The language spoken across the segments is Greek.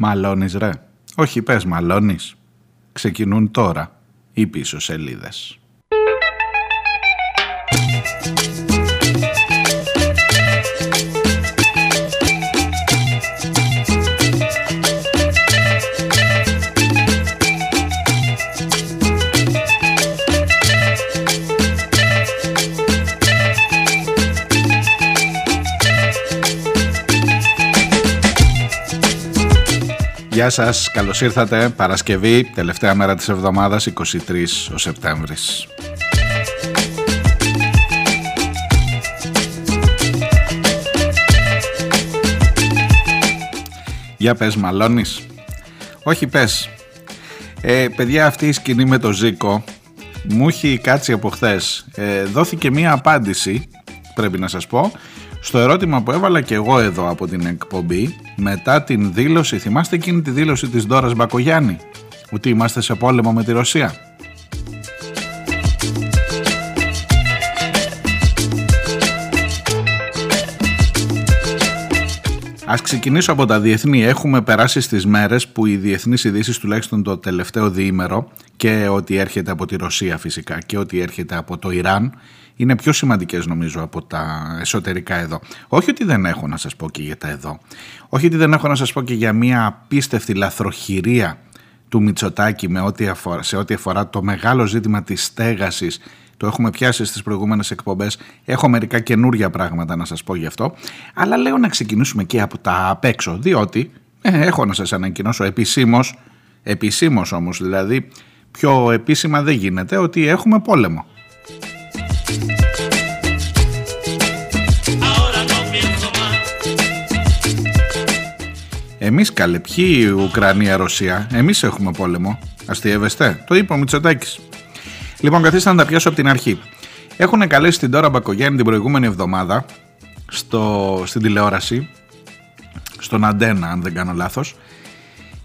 Μαλώνεις ρε. Όχι πες μαλώνεις. Ξεκινούν τώρα οι πίσω σελίδες. Γεια σας, καλώς ήρθατε. Παρασκευή, τελευταία μέρα της εβδομάδας, 23 ο Σεπτέμβρης. Για πες μαλώνεις. Όχι πες. Παιδιά, αυτή η σκηνή με το Ζήκο μου έχει κάτσει από χθες. Δόθηκε μία απάντηση, πρέπει να σας πω, στο ερώτημα που έβαλα και εγώ εδώ από την εκπομπή μετά την δήλωση, θυμάστε εκείνη τη δήλωση της Δόρας Μπακογιάννη ότι είμαστε σε πόλεμο με τη Ρωσία. Ας ξεκινήσω από τα διεθνή. Έχουμε περάσει στις μέρες που οι διεθνείς ειδήσεις, τουλάχιστον το τελευταίο διήμερο, και ό,τι έρχεται από τη Ρωσία φυσικά και ό,τι έρχεται από το Ιράν, είναι πιο σημαντικές νομίζω από τα εσωτερικά εδώ. Όχι ότι δεν έχω να σας πω και για τα εδώ. Όχι ότι δεν έχω να σας πω και για μια απίστευτη λαθροχειρία του Μητσοτάκη σε ό,τι αφορά το μεγάλο ζήτημα της στέγασης. Το έχουμε πιάσει στις προηγούμενες εκπομπές. Έχω μερικά καινούρια πράγματα να σας πω γι' αυτό. Αλλά λέω να ξεκινήσουμε και από τα απ' έξω. Διότι έχω να σας ανακοινώσω επισήμως όμως, δηλαδή πιο επίσημα δεν γίνεται, ότι έχουμε πόλεμο. Εμείς καλέ, ποιοι, Ουκρανία-Ρωσία, εμείς έχουμε πόλεμο. Αστειεύεστε, το είπε ο Μητσοτάκης. Λοιπόν, καθίστε να τα πιάσω από την αρχή. Έχουν καλέσει την Δόρα Μπακογιάννη την προηγούμενη εβδομάδα στην τηλεόραση, στον Αντένα, αν δεν κάνω λάθος.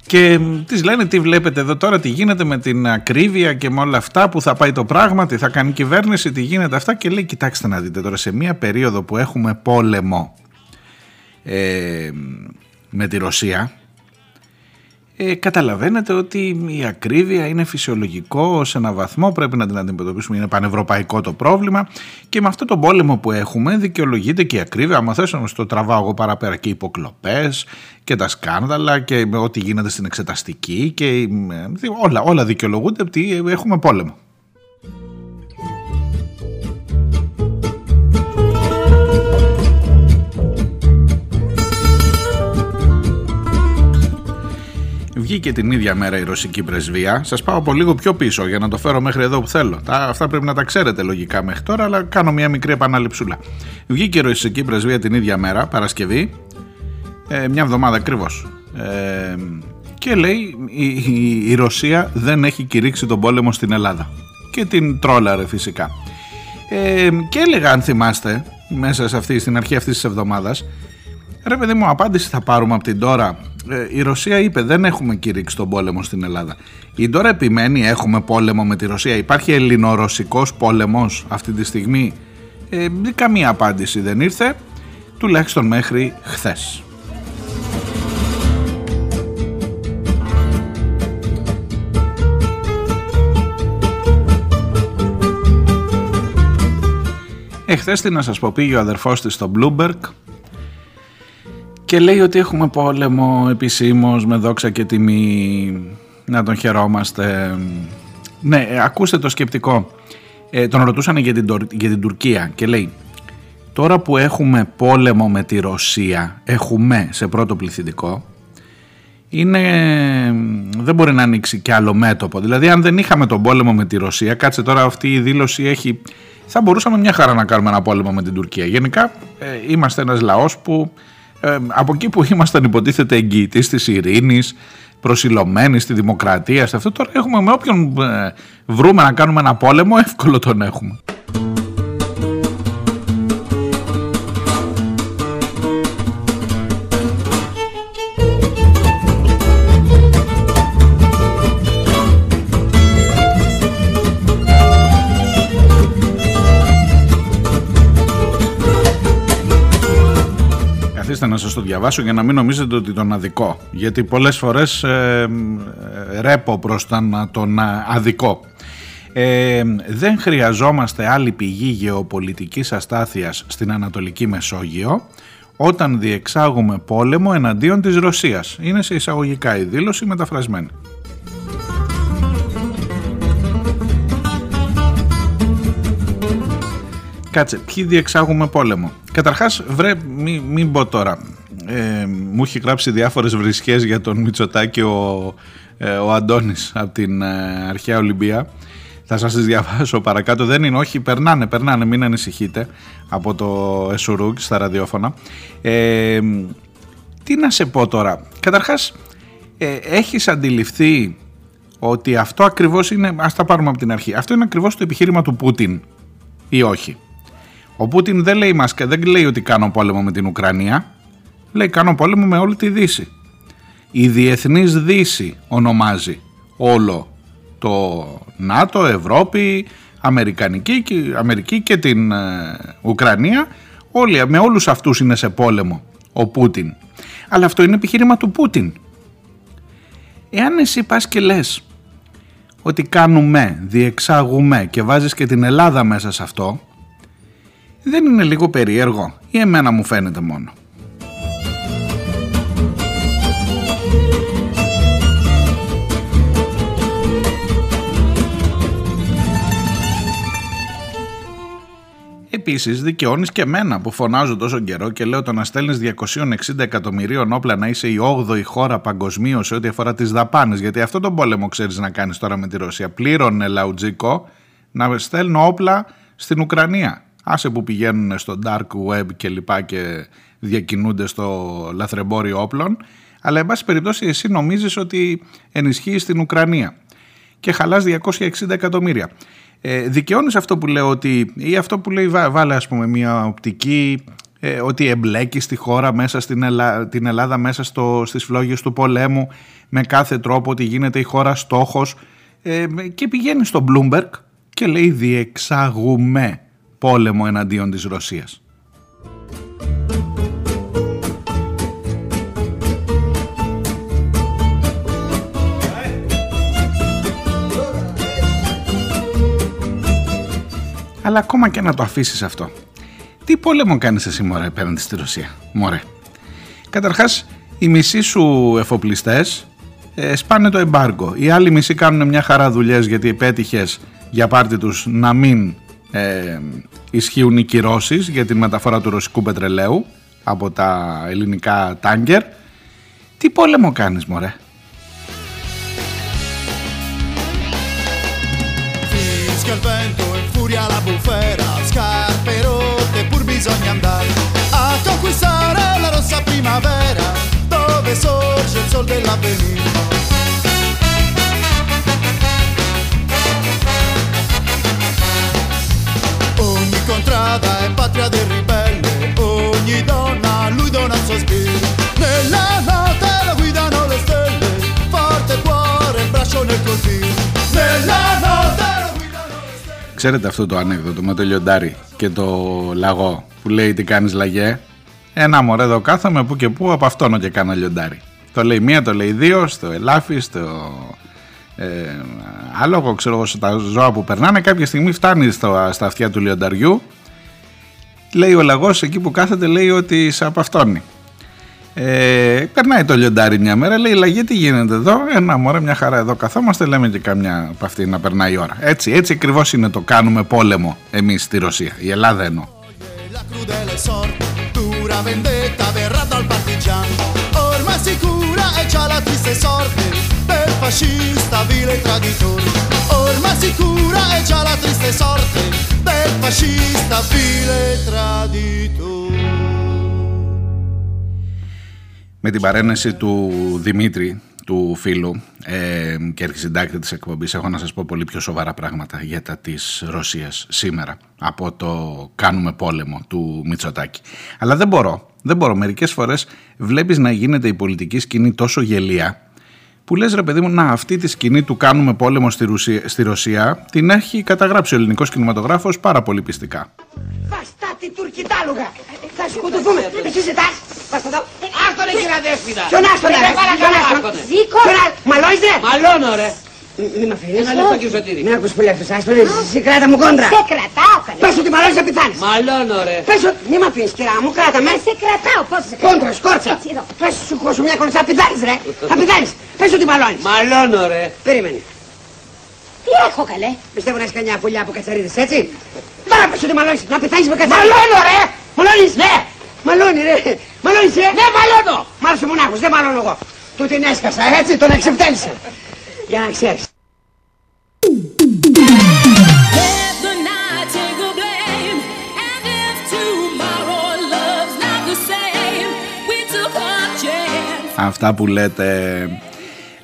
Και της λένε τι βλέπετε εδώ τώρα, τι γίνεται με την ακρίβεια και με όλα αυτά, που θα πάει το πράγμα, τι θα κάνει η κυβέρνηση, τι γίνεται αυτά. Και λέει, κοιτάξτε να δείτε τώρα, σε μία περίοδο που έχουμε πόλεμο με τη Ρωσία, καταλαβαίνετε ότι η ακρίβεια είναι φυσιολογικό σε ένα βαθμό, πρέπει να την αντιμετωπίσουμε, είναι πανευρωπαϊκό το πρόβλημα και με αυτόν τον πόλεμο που έχουμε δικαιολογείται και η ακρίβεια. Άμα θες όμως το τραβάω εγώ παραπέρα, και οι υποκλοπές και τα σκάνδαλα και ό,τι γίνεται στην εξεταστική και όλα δικαιολογούνται ότι έχουμε πόλεμο. Βγήκε την ίδια μέρα η ρωσική πρεσβεία. Σας πάω από λίγο πιο πίσω για να το φέρω μέχρι εδώ που θέλω. Αυτά πρέπει να τα ξέρετε λογικά μέχρι τώρα, αλλά κάνω μια μικρή επανάληψούλα. Βγήκε η ρωσική πρεσβεία την ίδια μέρα, Παρασκευή, μια εβδομάδα ακριβώς. Και λέει η Ρωσία δεν έχει κηρύξει τον πόλεμο στην Ελλάδα. Και την τρόλαρε φυσικά. Και έλεγα, αν θυμάστε, μέσα σε στην αρχή αυτής της εβδομάδας, ρε παιδί μου, απάντηση θα πάρουμε από την Δόρα. Η Ρωσία είπε δεν έχουμε κηρύξει τον πόλεμο στην Ελλάδα. Η Δόρα επιμένει έχουμε πόλεμο με τη Ρωσία. Υπάρχει ελληνο-ρωσικός πόλεμος αυτή τη στιγμή. Καμία απάντηση δεν ήρθε, τουλάχιστον μέχρι χθες. Χθες τι να σας πω, πήγε ο αδερφός της στο Bloomberg και λέει ότι έχουμε πόλεμο επισήμως, με δόξα και τιμή, να τον χαιρόμαστε. Ναι, ακούστε το σκεπτικό. Τον ρωτούσανε για την Τουρκία και λέει, τώρα που έχουμε πόλεμο με τη Ρωσία, έχουμε σε πρώτο πληθυντικό, δεν μπορεί να ανοίξει κι άλλο μέτωπο. Δηλαδή, αν δεν είχαμε τον πόλεμο με τη Ρωσία, κάτσε τώρα, αυτή η δήλωση έχει... Θα μπορούσαμε μια χαρά να κάνουμε ένα πόλεμο με την Τουρκία. Γενικά, είμαστε ένας λαός που... από εκεί που ήμασταν υποτίθεται εγγυητής της ειρήνης, προσιλωμένοι στη δημοκρατία, σε αυτό τώρα έχουμε με όποιον βρούμε να κάνουμε ένα πόλεμο, εύκολο τον έχουμε. να σας το διαβάσω για να μην νομίζετε ότι τον αδικό. Γιατί πολλές φορές ρέπω προς τον αδικό. Δεν χρειαζόμαστε άλλη πηγή γεωπολιτικής αστάθειας στην Ανατολική Μεσόγειο όταν διεξάγουμε πόλεμο εναντίον της Ρωσίας. Είναι σε εισαγωγικά η δήλωση μεταφρασμένη. Κάτσε, ποιοι διεξάγουμε πόλεμο. Καταρχάς, μην πω τώρα. Μου έχει γράψει διάφορες βρισκές για τον Μητσοτάκη ο Αντώνης από την αρχαία Ολυμπία. Θα σας τις διαβάσω παρακάτω. Δεν είναι, όχι, περνάνε, μην ανησυχείτε, από το Εσουρού στα ραδιόφωνα. Τι να σε πω τώρα. Καταρχάς, έχεις αντιληφθεί ότι αυτό ακριβώς είναι, ας τα πάρουμε από την αρχή, αυτό είναι ακριβώς το επιχείρημα του Πούτιν ή όχι? Ο Πούτιν δεν λέει ότι κάνω πόλεμο με την Ουκρανία, λέει κάνω πόλεμο με όλη τη Δύση. Η διεθνής Δύση ονομάζει όλο το ΝΑΤΟ, Ευρώπη, Αμερική και την Ουκρανία, όλοι, με όλους αυτούς είναι σε πόλεμο ο Πούτιν. Αλλά αυτό είναι επιχείρημα του Πούτιν. Εάν εσύ πας και λες ότι κάνουμε, διεξάγουμε και βάζεις και την Ελλάδα μέσα σε αυτό, δεν είναι λίγο περίεργο? Ή εμένα μου φαίνεται μόνο? Επίσης δικαιώνεις και εμένα που φωνάζω τόσο καιρό και λέω το να στέλνεις 260 εκατομμυρίων όπλα, να είσαι η 8η χώρα παγκοσμίως σε ό,τι αφορά τις δαπάνες. Γιατί αυτό τον πόλεμο ξέρεις να κάνεις τώρα με τη Ρωσία. Πλήρωνε λαουτζίκο να στέλνω όπλα στην Ουκρανία. Άσε που πηγαίνουν στο dark web και λοιπά και διακινούνται στο λαθρεμπόριο όπλων. Αλλά εν πάση περιπτώσει εσύ νομίζεις ότι ενισχύεις την Ουκρανία και χαλάς 260 εκατομμύρια. Δικαιώνεις αυτό που λέω, ότι, ή αυτό που λέει βάλε ας πούμε μια οπτική, ότι εμπλέκεις τη χώρα μέσα την Ελλάδα μέσα στις φλόγες του πολέμου με κάθε τρόπο, ότι γίνεται η χώρα στόχος, και πηγαίνεις στο Bloomberg και λέει διεξάγουμε πόλεμο εναντίον της Ρωσίας. Αλλά ακόμα και να το αφήσεις αυτό, τι πόλεμο κάνεις εσύ μωρέ πέραν στη Ρωσία? Μωρέ. Καταρχάς, οι μισοί σου εφοπλιστές σπάνε το εμπάργκο. Οι άλλοι μισοί κάνουν μια χαρά δουλειές, γιατί επέτυχες για πάρτι τους να μην ισχύουν οι κυρώσεις για την μεταφορά του ρωσικού πετρελαίου από τα ελληνικά τάγκερ. Τι πόλεμο κάνεις μωρέ? Ξέρετε αυτό το ανέκδοτο με το λιοντάρι και το λαγό που λέει τι κάνεις λαγέ? Ένα μωρέ εδώ κάθομαι που και που, από αυτόν και κάνα λιοντάρι. Το λέει μία, το λέει δύο, στο ελάφι, στο άλογο, ξέρω, στα ζώα που περνάνε. Κάποια στιγμή φτάνει στα αυτιά του λιονταριού. Λέει ο λαγός εκεί που κάθεται, λέει ότι σε απαυτώνει. Περνάει το λιοντάρι μια μέρα, λέει λαγέ τι γίνεται εδώ? Ένα μωρέ μια χαρά εδώ καθόμαστε, λέμε και καμιά από αυτή να περνάει η ώρα. Έτσι ακριβώς είναι το κάνουμε πόλεμο εμείς στη Ρωσία, η Ελλάδα εννοώ. Με την παρένεση του Δημήτρη, του φίλου και αρχισυντάκτη της εκπομπής, έχω να σας πω πολύ πιο σοβαρά πράγματα για τα της Ρωσίας σήμερα από το κάνουμε πόλεμο του Μητσοτάκη. Αλλά δεν μπορώ. Μερικές φορές βλέπεις να γίνεται η πολιτική σκηνή τόσο γελία, που λες ρε παιδί μου, να αυτή τη σκηνή του κάνουμε πόλεμο στη Ρωσία την έχει καταγράψει ο ελληνικός κινηματογράφος πάρα πολύ πιστικά. Βαστάτη τουρκιτάλουγα, θα σκοτωθούμε, εσύ ζητάς, βαστατά, άστονε κύριε αδέφυνα, ποιον άστονε ρε, μαλώνεις ρε, μαλώνω ρε. Μην με αφήνεις. Ένα λεπτό κύριο Σωτήρη. Μην άκουσες πολύ αυτούς. Κράτα μου κόντρα. Σε κρατάω καλέ. Πες ότι μαλώνεις να πιθάνεις. Μαλώνω ρε. Πες ότι μη με αφήνεις κυρία μου. Κράτα με. Σε κρατάω. Πώς σε κρατάω. Κόντρα, σκόρτσα. Πες σου χώσου μια κόντρα. Θα πιθάνεις ρε. Θα πιθάνεις. Πες ότι μαλώνεις. Μαλώνω ρε. Περίμενε. Τι έχω καλέ. Πιστεύω να έχεις καμιά φωλιά από κατσαρίδες έτσι. Τώρα πες ότι μαλώνεις. Να πιθάνεις με κατσαρίδες. Μαλώνω ρε. Μαλώνεις ναι. Μαλώνει ρε. Μαλώνεις ε. Ναι μαλώνω. Μάλωσε μονάχος. Δεν μαλώνω εγώ. Του την έσκασα έτσι. Τον εξευτέλισε. Για να ξέρεις. Αυτά που λέτε.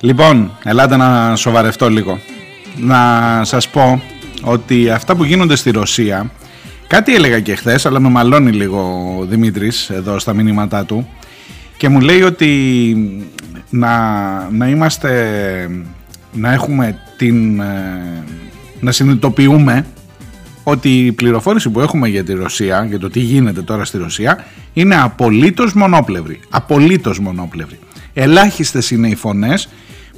Λοιπόν, ελάτε να σοβαρευτώ λίγο. Να σας πω ότι αυτά που γίνονται στη Ρωσία, κάτι έλεγα και χθες, αλλά με μαλώνει λίγο ο Δημήτρης εδώ στα μηνύματά του και μου λέει ότι να είμαστε... να έχουμε να συνειδητοποιούμε ότι η πληροφόρηση που έχουμε για τη Ρωσία, για το τι γίνεται τώρα στη Ρωσία, είναι απολύτως μονόπλευρη. Απολύτως μονόπλευρη. Ελάχιστες είναι οι φωνές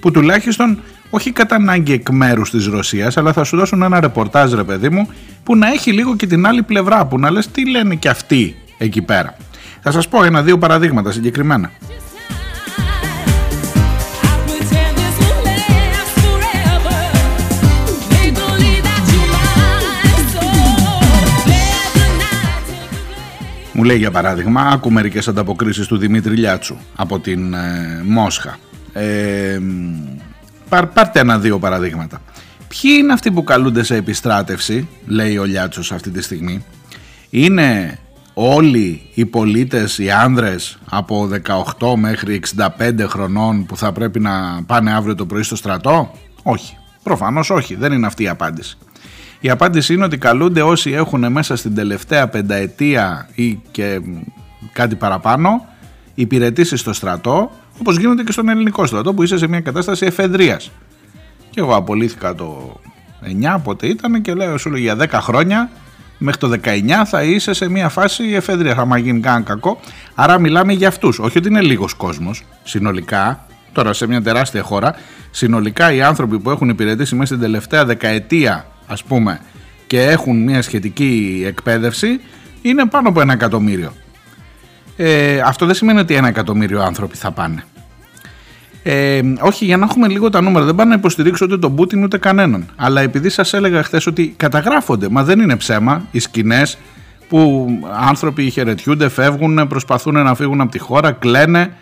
που τουλάχιστον όχι κατά ανάγκη εκ μέρους της Ρωσίας, αλλά θα σου δώσουν ένα ρεπορτάζ ρε παιδί μου που να έχει λίγο και την άλλη πλευρά, που να λες τι λένε και αυτοί εκεί πέρα. Θα σας πω ένα-δύο παραδείγματα συγκεκριμένα. Μου λέει για παράδειγμα, άκου μερικές ανταποκρίσεις του Δημήτρη Λιάτσου από την Μόσχα. Πάρτε ένα-δύο παραδείγματα. Ποιοι είναι αυτοί που καλούνται σε επιστράτευση, λέει ο Λιάτσος αυτή τη στιγμή. Είναι όλοι οι πολίτες, οι άνδρες από 18 μέχρι 65 χρονών που θα πρέπει να πάνε αύριο το πρωί στο στρατό. Όχι, προφανώς όχι, δεν είναι αυτή η απάντηση. Η απάντηση είναι ότι καλούνται όσοι έχουν μέσα στην τελευταία πενταετία ή και κάτι παραπάνω υπηρετήσει στο στρατό, όπως γίνεται και στον ελληνικό στρατό που είσαι σε μια κατάσταση εφεδρείας. Και εγώ απολύθηκα το 9 πότε ήταν και λέω σου λέω για 10 χρόνια μέχρι το 19 θα είσαι σε μια φάση εφεδρείας, άμα γίνει κανένα κακό. Άρα μιλάμε για αυτούς, όχι ότι είναι λίγος κόσμος συνολικά. Τώρα σε μια τεράστια χώρα συνολικά οι άνθρωποι που έχουν υπηρετήσει μέσα στην τελευταία δεκαετία ας πούμε και έχουν μια σχετική εκπαίδευση είναι πάνω από 1 εκατομμύριο. Αυτό δεν σημαίνει ότι 1 εκατομμύριο άνθρωποι θα πάνε. Όχι, για να έχουμε λίγο τα νούμερα, δεν πάνε να υποστηρίξω ούτε τον Πούτιν ούτε κανέναν. Αλλά επειδή σας έλεγα χθες ότι καταγράφονται, μα δεν είναι ψέμα οι σκηνές που άνθρωποι χαιρετιούνται, φεύγουν, προσπαθούν να φύγουν από τη χώρα, κλαίνε.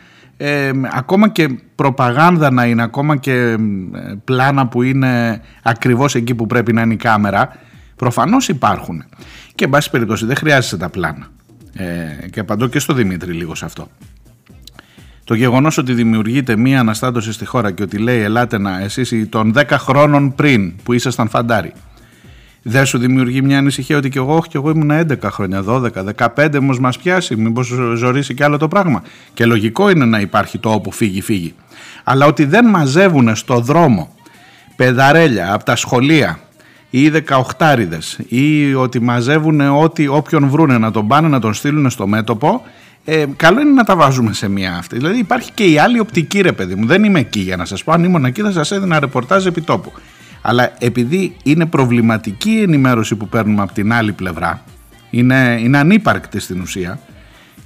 Ακόμα και προπαγάνδα να είναι, ακόμα και πλάνα που είναι ακριβώς εκεί που πρέπει να είναι η κάμερα, προφανώς υπάρχουν. Και εν πάση περιπτώσει δεν χρειάζεσαι τα πλάνα. Και απαντώ και στο Δημήτρη λίγο σε αυτό. Το γεγονός ότι δημιουργείται μία αναστάτωση στη χώρα και ότι λέει ελάτε να εσείς των 10 χρόνων πριν που ήσασταν φαντάρι, δεν σου δημιουργεί μια ανησυχία ότι κι εγώ ήμουν 11 χρόνια, 12, 15, όμως μας πιάσει, μήπως ζωρίσει κι άλλο το πράγμα. Και λογικό είναι να υπάρχει το όπου φύγει. Αλλά ότι δεν μαζεύουν στο δρόμο παιδαρέλια από τα σχολεία ή 18ριδες ή ότι μαζεύουν όποιον βρούνε να τον πάνε να τον στείλουν στο μέτωπο, καλό είναι να τα βάζουμε σε μία αυτή. Δηλαδή υπάρχει και η άλλη οπτική ρε παιδί μου, δεν είμαι εκεί για να σας πω, αν ήμουν εκεί θα σας έδινα ρεπορτάζ επί τόπου. Αλλά επειδή είναι προβληματική η ενημέρωση που παίρνουμε από την άλλη πλευρά, είναι ανύπαρκτη στην ουσία,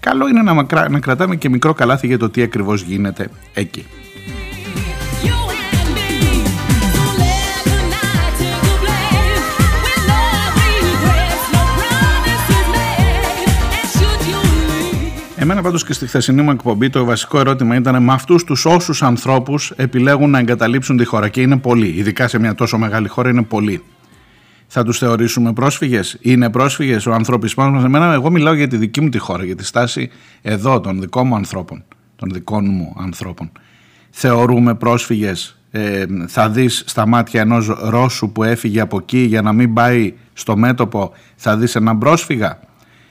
καλό είναι να κρατάμε και μικρό καλάθι για το τι ακριβώς γίνεται εκεί. Εμένα πάντως και στη χθεσινή μου εκπομπή το βασικό ερώτημα ήταν με αυτούς τους όσους ανθρώπους επιλέγουν να εγκαταλείψουν τη χώρα και είναι πολλοί, ειδικά σε μια τόσο μεγάλη χώρα είναι πολλοί. Θα τους θεωρήσουμε πρόσφυγες, είναι πρόσφυγες ο ανθρωπισμός μας? Εγώ μιλάω για τη δική μου τη χώρα, για τη στάση εδώ των δικών μου ανθρώπων. Θεωρούμε πρόσφυγες, θα δεις στα μάτια ενός Ρώσου που έφυγε από εκεί για να μην πάει στο μέτωπο, θα δεις έναν πρόσφυγα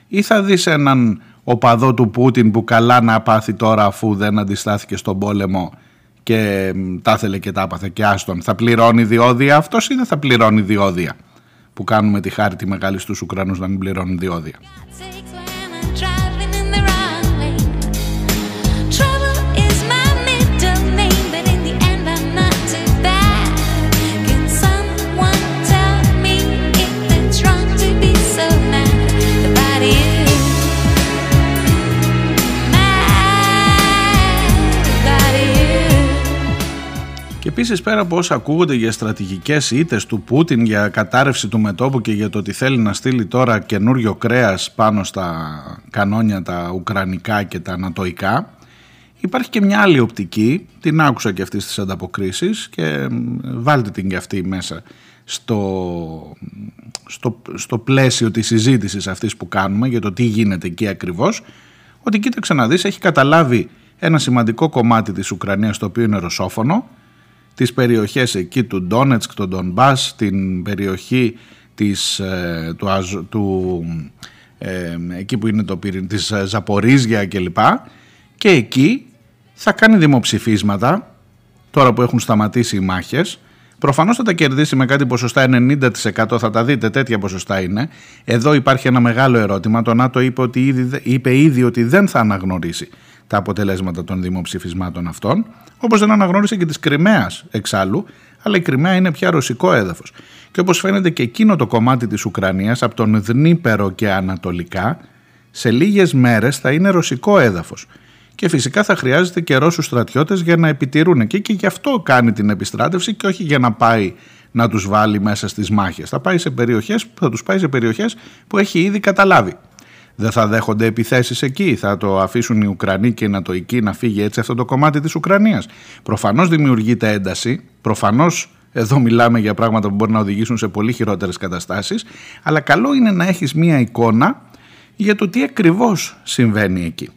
ή θα δεις έναν οπαδό του Πούτιν που καλά να πάθει τώρα αφού δεν αντιστάθηκε στον πόλεμο και τα ήθελε και τα άπαθε και άστον. Θα πληρώνει διόδια αυτός ή δεν θα πληρώνει διόδια, που κάνουμε τη χάρη τη μεγάλη στους Ουκρανούς να μην πληρώνουν διόδια. Και επίσης, πέρα από όσα ακούγονται για στρατηγικές ήττες του Πούτιν, για κατάρρευση του μετώπου και για το ότι θέλει να στείλει τώρα καινούριο κρέας πάνω στα κανόνια τα ουκρανικά και τα ανατοϊκά, υπάρχει και μια άλλη οπτική, την άκουσα και αυτή στις ανταποκρίσεις και βάλτε την και αυτή μέσα στο πλαίσιο της συζήτησης αυτής που κάνουμε για το τι γίνεται εκεί ακριβώς, ότι κοίταξε να δεις, έχει καταλάβει ένα σημαντικό κομμάτι της Ουκρανίας το οποίο είναι ρωσόφωνο, τις περιοχές εκεί του Ντόνετσκ, τον Ντονμπάς, την περιοχή εκεί που είναι της Ζαπορίζια κλπ. Και εκεί θα κάνει δημοψηφίσματα, τώρα που έχουν σταματήσει οι μάχες. Προφανώς θα τα κερδίσει με κάτι ποσοστά 90%, θα τα δείτε, τέτοια ποσοστά είναι. Εδώ υπάρχει ένα μεγάλο ερώτημα. Το ΝΑΤΟ είπε ήδη ότι δεν θα αναγνωρίσει τα αποτελέσματα των δημοψηφισμάτων αυτών, όπως δεν αναγνώρισε και της Κρυμαίας εξάλλου, αλλά η Κρυμαία είναι πια ρωσικό έδαφος. Και όπως φαίνεται και εκείνο το κομμάτι της Ουκρανίας, από τον Δνήπερο και ανατολικά, σε λίγες μέρες θα είναι ρωσικό έδαφος. Και φυσικά θα χρειάζεται και Ρώσους στρατιώτες για να επιτηρούν εκεί και γι' αυτό κάνει την επιστράτευση και όχι για να πάει να τους βάλει μέσα στις μάχες. Θα τους πάει σε περιοχές που έχει ήδη καταλάβει. Δεν θα δέχονται επιθέσεις εκεί, θα το αφήσουν οι Ουκρανοί και οι Νατοικοί να φύγει έτσι αυτό το κομμάτι της Ουκρανίας. Προφανώς δημιουργείται ένταση, προφανώς εδώ μιλάμε για πράγματα που μπορεί να οδηγήσουν σε πολύ χειρότερες καταστάσεις, αλλά καλό είναι να έχεις μία εικόνα για το τι ακριβώς συμβαίνει εκεί.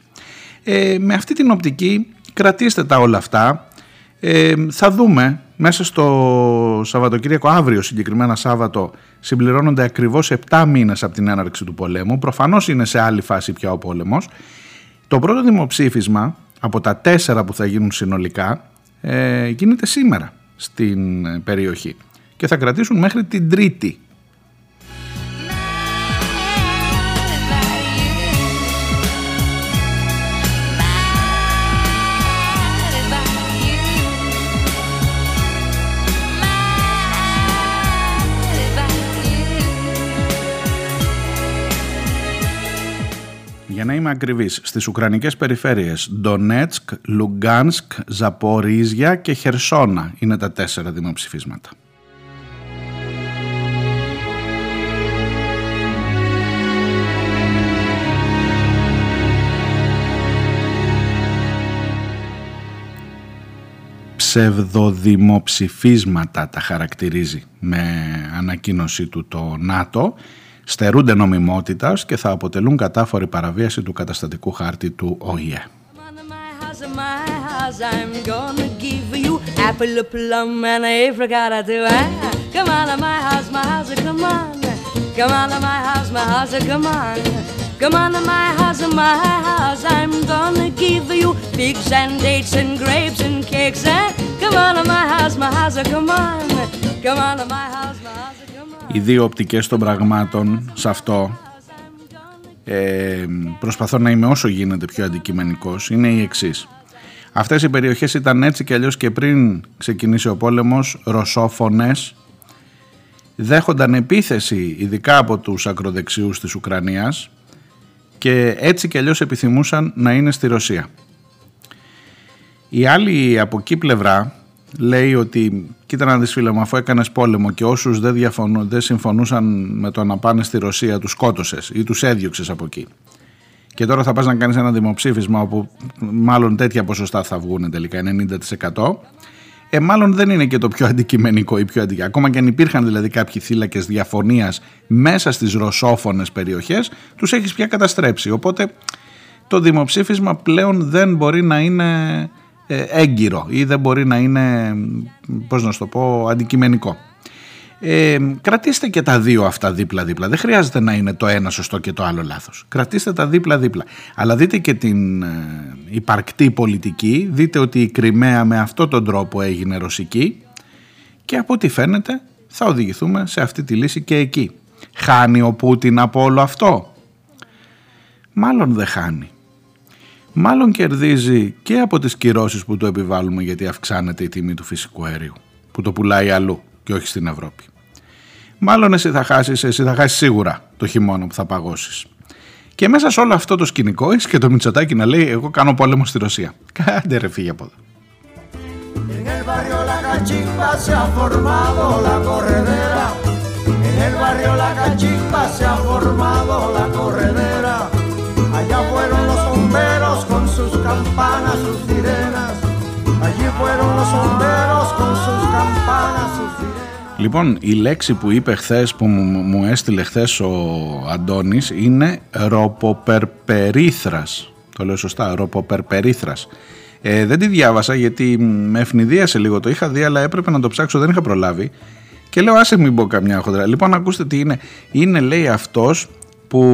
Με αυτή την οπτική κρατήστε τα όλα αυτά, θα δούμε μέσα στο Σαββατοκύριακο, αύριο συγκεκριμένα Σάββατο, συμπληρώνονται ακριβώς 7 μήνες από την έναρξη του πολέμου. Προφανώς είναι σε άλλη φάση πια ο πόλεμος. Το πρώτο δημοψήφισμα από τα 4 που θα γίνουν συνολικά γίνεται σήμερα στην περιοχή και θα κρατήσουν μέχρι την Τρίτη. Για να είμαι ακριβής, στις ουκρανικές περιφέρειες Ντονέτσκ, Λουγκάνσκ, Ζαπορίζια και Χερσόνα είναι τα 4 δημοψηφίσματα. Ψευδοδημοψηφίσματα τα χαρακτηρίζει με ανακοίνωσή του το ΝΑΤΟ. Στερούνται νομιμότητας και θα αποτελούν κατάφορη παραβίαση του καταστατικού χάρτη του ΟΗΕ. Οι δύο οπτικές των πραγμάτων σε αυτό, προσπαθώ να είμαι όσο γίνεται πιο αντικειμενικός, είναι οι εξής. Αυτές οι περιοχές ήταν έτσι και αλλιώς και πριν ξεκινήσει ο πόλεμος ρωσόφωνες, δέχονταν επίθεση ειδικά από τους ακροδεξιούς της Ουκρανίας και έτσι και αλλιώς επιθυμούσαν να είναι στη Ρωσία. Η άλλη από εκεί πλευρά λέει ότι κοίτα να δεις φίλε μου, αφού έκανες πόλεμο και όσους δεν συμφωνούσαν με το να πάνε στη Ρωσία τους σκότωσες ή τους έδιωξες από εκεί. Και τώρα θα πας να κάνεις ένα δημοψήφισμα όπου μάλλον τέτοια ποσοστά θα βγουν τελικά, 90%. Μάλλον δεν είναι και το πιο αντικειμενικό ή πιο αντικειμενικό. Ακόμα και αν υπήρχαν δηλαδή κάποιοι θύλακες διαφωνίας μέσα στις ρωσόφωνες περιοχές, τους έχεις πια καταστρέψει. Οπότε το δημοψήφισμα πλέον δεν μπορεί να είναι έγκυρο ή δεν μπορεί να είναι, πώς να σου το πω, αντικειμενικό. Κρατήστε και τα δύο αυτά δίπλα-δίπλα. Δεν χρειάζεται να είναι το ένα σωστό και το άλλο λάθος. Κρατήστε τα δίπλα-δίπλα. Αλλά δείτε και την υπαρκτή πολιτική. Δείτε ότι η Κρυμαία με αυτόν τον τρόπο έγινε ρωσική και από ό,τι φαίνεται θα οδηγηθούμε σε αυτή τη λύση και εκεί. Χάνει ο Πούτιν από όλο αυτό? Μάλλον δεν χάνει. Μάλλον κερδίζει και από τις κυρώσεις που του επιβάλλουμε, γιατί αυξάνεται η τιμή του φυσικού αερίου που το πουλάει αλλού και όχι στην Ευρώπη. Μάλλον εσύ θα χάσεις σίγουρα το χειμώνα που θα παγώσεις. Και μέσα σε όλο αυτό το σκηνικό έχεις και το Μητσοτάκη να λέει εγώ κάνω πόλεμο στη Ρωσία. Κάντε ρε, φύγε από εδώ. Λοιπόν, η λέξη που είπε χθες, που μου έστειλε χθες ο Αντώνης, είναι ροποπερπερίθρας. Το λέω σωστά, ροποπερπερίθρας. Δεν τη διάβασα γιατί με ευνηδίασε λίγο, το είχα δει αλλά έπρεπε να το ψάξω, δεν είχα προλάβει. Και λέω άσε μην πω καμιά χοντρά. Λοιπόν, ακούστε τι είναι. Είναι, λέει, αυτός που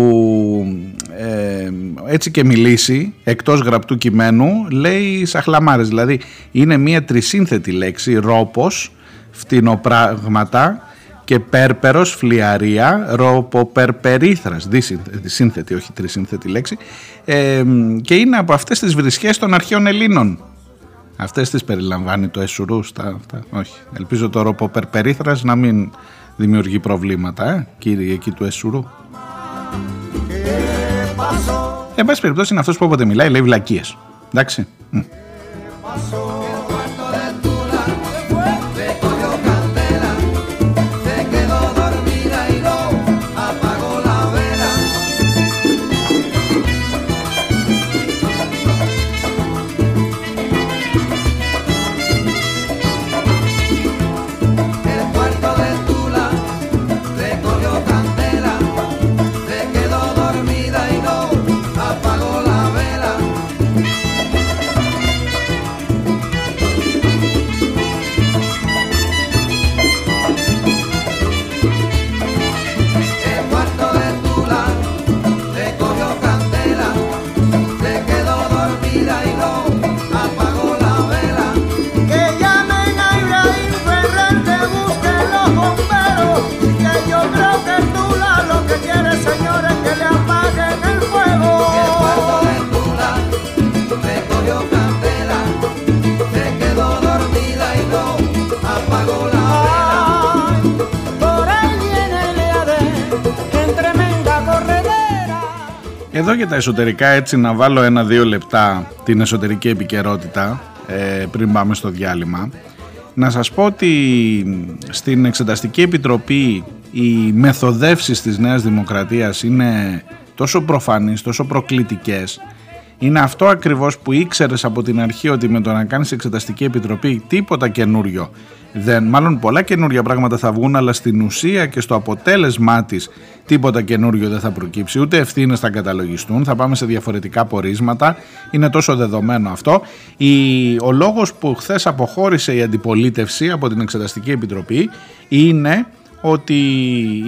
έτσι και μιλήσει εκτός γραπτού κειμένου λέει σαχλαμάρες. Δηλαδή είναι μια τρισύνθετη λέξη, ρόπος, φτηνοπράγματα και πέρπερος, φλιαρία, ροποπερπερίθρας, σύνθετη, όχι τρισύνθετη λέξη, και είναι από αυτές τις βρισχές των αρχαίων Ελλήνων. Αυτές τις περιλαμβάνει το Εσουρού, όχι, ελπίζω το ροποπερπερίθρας να μην δημιουργεί προβλήματα, κύριε εκεί του Εσουρού. Εν πάση περιπτώσει είναι αυτός που όποτε μιλάει λέει βλακίες. Εντάξει. Εδώ για τα εσωτερικά, έτσι να βάλω 1-2 λεπτά την εσωτερική επικαιρότητα πριν πάμε στο διάλειμμα. Να σας πω ότι στην Εξεταστική Επιτροπή οι μεθοδεύσεις της Νέας Δημοκρατίας είναι τόσο προφανείς, τόσο προκλητικές. Είναι αυτό ακριβώς που ήξερες από την αρχή, ότι με το να κάνεις Εξεταστική Επιτροπή τίποτα καινούριο. Μάλλον πολλά καινούργια πράγματα θα βγουν, αλλά στην ουσία και στο αποτέλεσμά της τίποτα καινούριο δεν θα προκύψει, ούτε ευθύνες θα καταλογιστούν, θα πάμε σε διαφορετικά πορίσματα, είναι τόσο δεδομένο αυτό. Ο λόγος που χθες αποχώρησε η αντιπολίτευση από την Εξεταστική Επιτροπή είναι ότι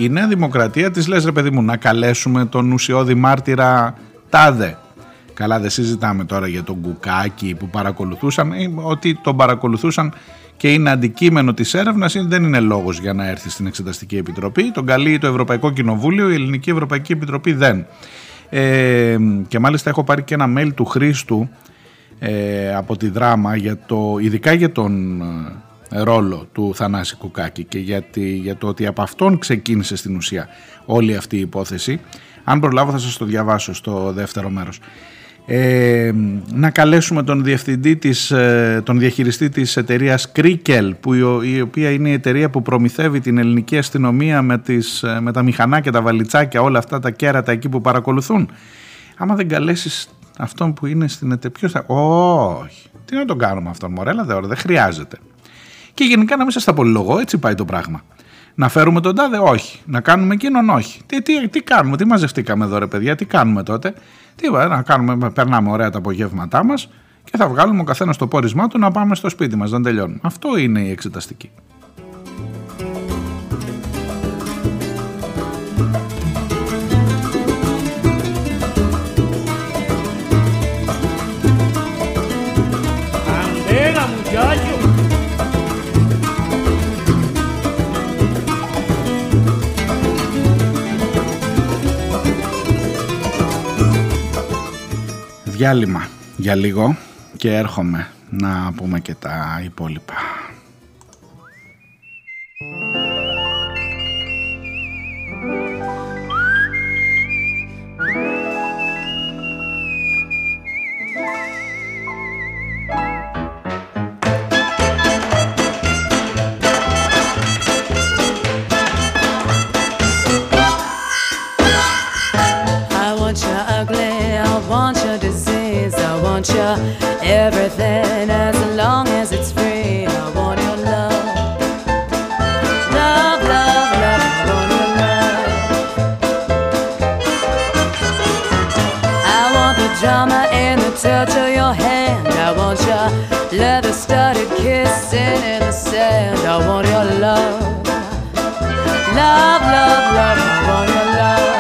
η Νέα Δημοκρατία της λες ρε παιδί μου να καλέσουμε τον ουσιώδη μάρτυρα τάδε. Καλά, δεν συζητάμε τώρα για τον Κουκάκη που παρακολουθούσαν, ότι τον παρακολουθούσαν και είναι αντικείμενο της έρευνας, δεν είναι λόγος για να έρθει στην Εξεταστική Επιτροπή. Τον καλεί το Ευρωπαϊκό Κοινοβούλιο, η Ελληνική Ευρωπαϊκή Επιτροπή δεν. Και μάλιστα έχω πάρει και ένα mail του Χρήστου από τη Δράμα, ειδικά για τον ρόλο του Θανάση Κουκάκη και για το ότι από αυτόν ξεκίνησε στην ουσία όλη αυτή η υπόθεση. Αν προλάβω θα σας το διαβάσω στο δεύτερο μέρος. Να καλέσουμε τον διευθυντή τον διαχειριστή της εταιρείας Κρίκελ, η οποία είναι η εταιρεία που προμηθεύει την ελληνική αστυνομία με τα μηχανά και τα βαλιτσάκια, όλα αυτά τα κέρατα εκεί που παρακολουθούν. Άμα δεν καλέσεις αυτόν που είναι στην εταιρεία, ποιος θα... Όχι, τι να τον κάνουμε αυτόν μωρέλα, δεν χρειάζεται. Και γενικά να μην σας τα πολυλογώ, έτσι πάει το πράγμα. Να φέρουμε τον τάδε, όχι. Να κάνουμε εκείνον, όχι. Τι κάνουμε, τι μαζευτήκαμε εδώ ρε παιδιά, τι κάνουμε τότε. Να κάνουμε, περνάμε ωραία τα απογεύματά μας και θα βγάλουμε ο καθένας το πόρισμά του να πάμε στο σπίτι μας, να τελειώνουμε. Αυτό είναι η εξεταστική. διάλειμμα για λίγο και έρχομαι να πούμε και τα υπόλοιπα. Your everything as long as it's free. I want your love, love, love, love. I want your love. I want the drama and the touch of your hand. I want your leather-studded kissing in the sand. I want your love, love, love, love. I want your love.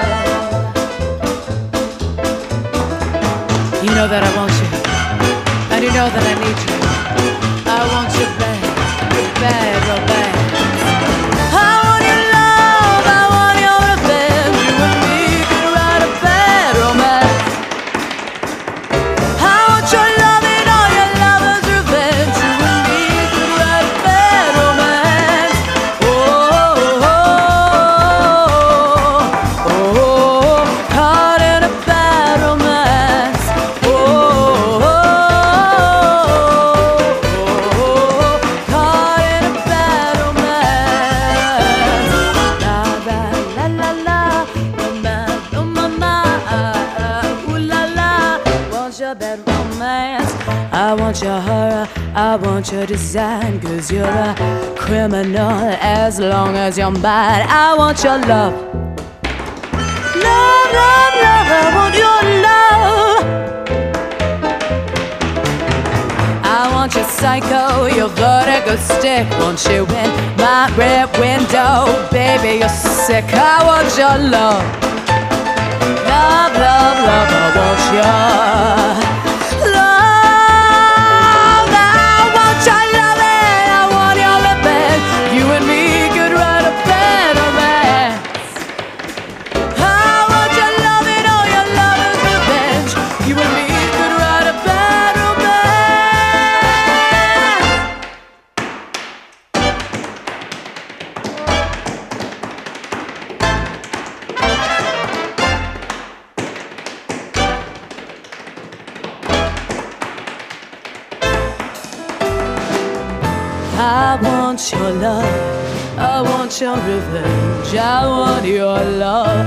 You know that I want you. You know that I need you. I want you bad, bad, oh bad. I want your love, I want your revenge. You and me could write a bad romance. I want your love and all your lovers' revenge. You and me could write a bad romance. Oh, oh, oh, oh, oh, caught in a bad romance. Oh. Your horror, I want your design, cause you're a criminal as long as you're mine. I want your love, love, love, love. I want your love. I want your psycho, your vertigo stick. Won't you in my rear window? Baby, you're sick. I want your love, love, love, love. I want your your revenge, I want your love.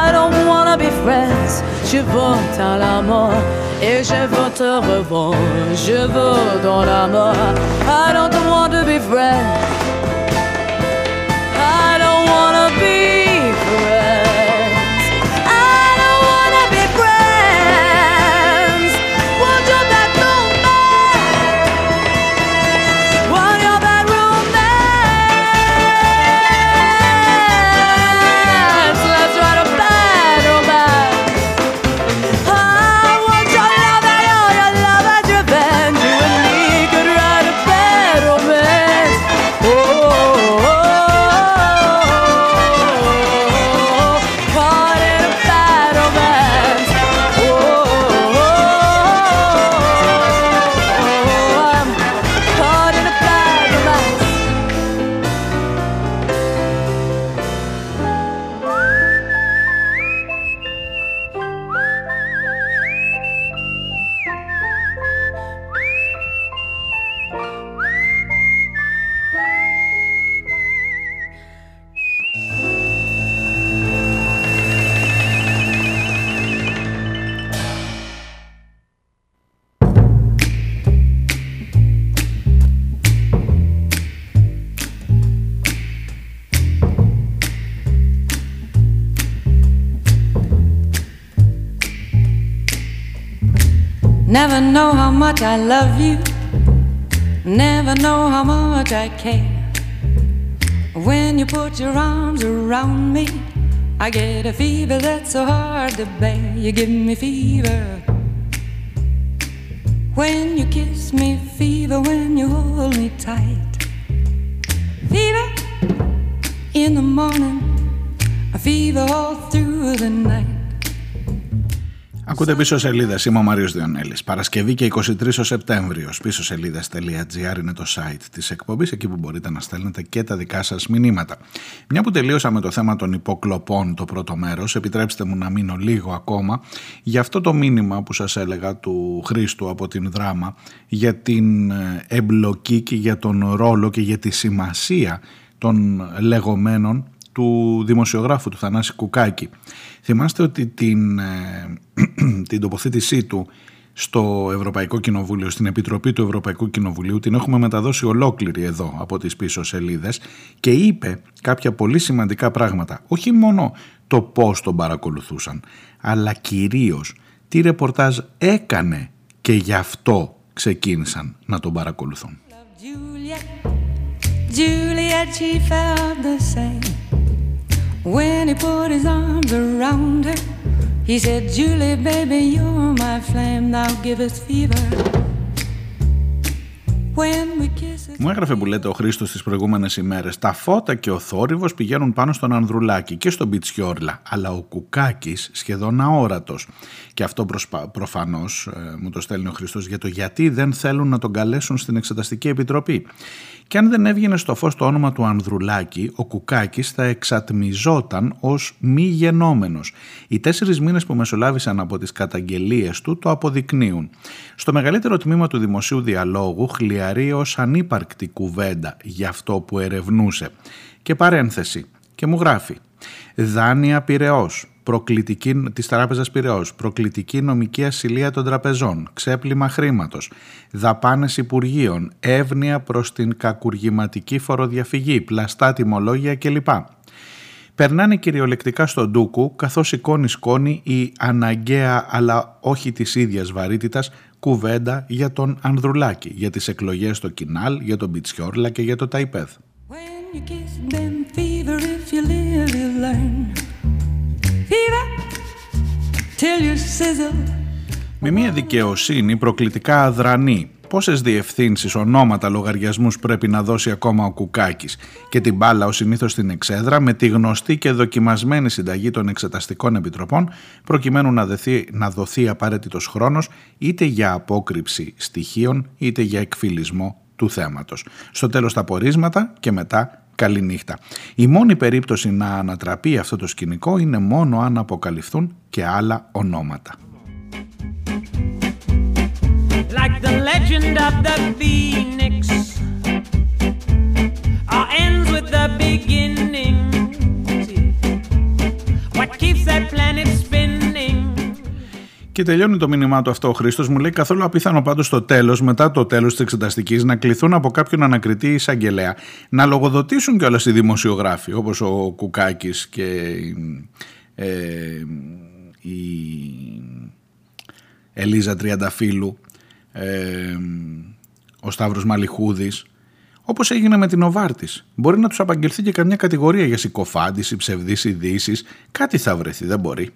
I don't wanna be friends. Je veux ton amour et je veux te revoir. Je veux ton amour. I don't want to be friends. I don't wanna be friends. I don't wanna be friends. Want your bad romance. Want your bad romance. Never know how much I love you. Never know how much I care. When you put your arms around me, I get a fever that's so hard to bear. You give me fever when you kiss me, fever when you hold me tight. Fever in the morning, a fever all through the night. Ακούτε πίσω σελίδες, είμαι ο Μάριος Διονέλης. Παρασκευή και 23 Σεπτέμβριος. Πίσω σελίδες.gr είναι το site της εκπομπής, εκεί που μπορείτε να στέλνετε και τα δικά σας μηνύματα. Μια που τελείωσα με το θέμα των υποκλοπών το πρώτο μέρος, επιτρέψτε μου να μείνω λίγο ακόμα για αυτό το μήνυμα που σας έλεγα του Χρήστου από την Δράμα για την εμπλοκή και για τον ρόλο και για τη σημασία των λεγόμενων του δημοσιογράφου του Θανάση Κουκάκη. Θυμάστε ότι την τοποθέτησή του στο Ευρωπαϊκό Κοινοβούλιο, στην Επιτροπή του Ευρωπαϊκού Κοινοβουλίου, την έχουμε μεταδώσει ολόκληρη εδώ από τις πίσω σελίδες, και είπε κάποια πολύ σημαντικά πράγματα. Όχι μόνο το πώς τον παρακολουθούσαν, αλλά κυρίως τι ρεπορτάζ έκανε και γι' αυτό ξεκίνησαν να τον παρακολουθούν. When he put his arms around her, he said, Julie, baby, you're my flame, thou givest fever. Μου έγραφε που λέτε ο Χρήστος τις προηγούμενες ημέρες, τα φώτα και ο θόρυβος πηγαίνουν πάνω στον Ανδρουλάκη και στον Πιτσιόρλα, αλλά ο Κουκάκης σχεδόν αόρατος. Και αυτό προφανώς μου το στέλνει ο Χρήστος για το γιατί δεν θέλουν να τον καλέσουν στην Εξεταστική Επιτροπή. Και αν δεν έβγαινε στο φως το όνομα του Ανδρουλάκη, ο Κουκάκης θα εξατμιζόταν ως μη γενόμενος. Οι 4 μήνες που μεσολάβησαν από τις καταγγελίες του το αποδεικνύουν. Στο μεγαλύτερο τμήμα του δημοσίου διαλόγου χλιαρεί ως ανύπαρκτη κουβέντα για αυτό που ερευνούσε. Και παρένθεση, και μου γράφει «Δάνεια Πειραιώς». Της Τράπεζας Πειραιώς, προκλητική νομική ασυλία των τραπεζών, ξέπλυμα χρήματος, δαπάνες υπουργείων, εύνοια προς την κακουργηματική φοροδιαφυγή, πλαστά τιμολόγια κλπ. Περνάνε κυριολεκτικά στον ντούκου, καθώς σηκώνει-σκώνει η αναγκαία αλλά όχι της ίδιας βαρύτητας κουβέντα για τον Ανδρουλάκη, για τις εκλογές στο Κινάλ, για τον Πιτσιόρλα και για το Ταϊπεδ. Με μια δικαιοσύνη προκλητικά αδρανή, πόσες διευθύνσεις, ονόματα, λογαριασμούς πρέπει να δώσει ακόμα ο Κουκάκης, και την μπάλα ως συνήθως στην εξέδρα με τη γνωστή και δοκιμασμένη συνταγή των εξεταστικών επιτροπών, προκειμένου να δοθεί απαραίτητος χρόνος είτε για απόκρυψη στοιχείων είτε για εκφυλισμό του θέματος. Στο τέλος τα πορίσματα και μετά καληνύχτα. Η μόνη περίπτωση να ανατραπεί αυτό το σκηνικό είναι μόνο αν αποκαλυφθούν και άλλα ονόματα. Like the legend of the Phoenix, all ends with the beginning. What keeps that planet spinning? Και τελειώνει το μήνυμά του αυτό ο Χρήστος, μου λέει καθόλου απίθανο πάντως στο τέλος, μετά το τέλος της εξεταστικής, να κληθούν από κάποιον ανακριτή εισαγγελέα, να λογοδοτήσουν κιόλας οι δημοσιογράφοι, όπως ο Κουκάκης και η Ελίζα Τριανταφύλου, ο Σταύρος Μαλιχούδης, όπως έγινε με την Νοβάρτις. Μπορεί να τους απαγγελθεί και καμιά κατηγορία για συκοφάντηση, ψευδείς ειδήσεις, κάτι θα βρεθεί, δεν μπορεί.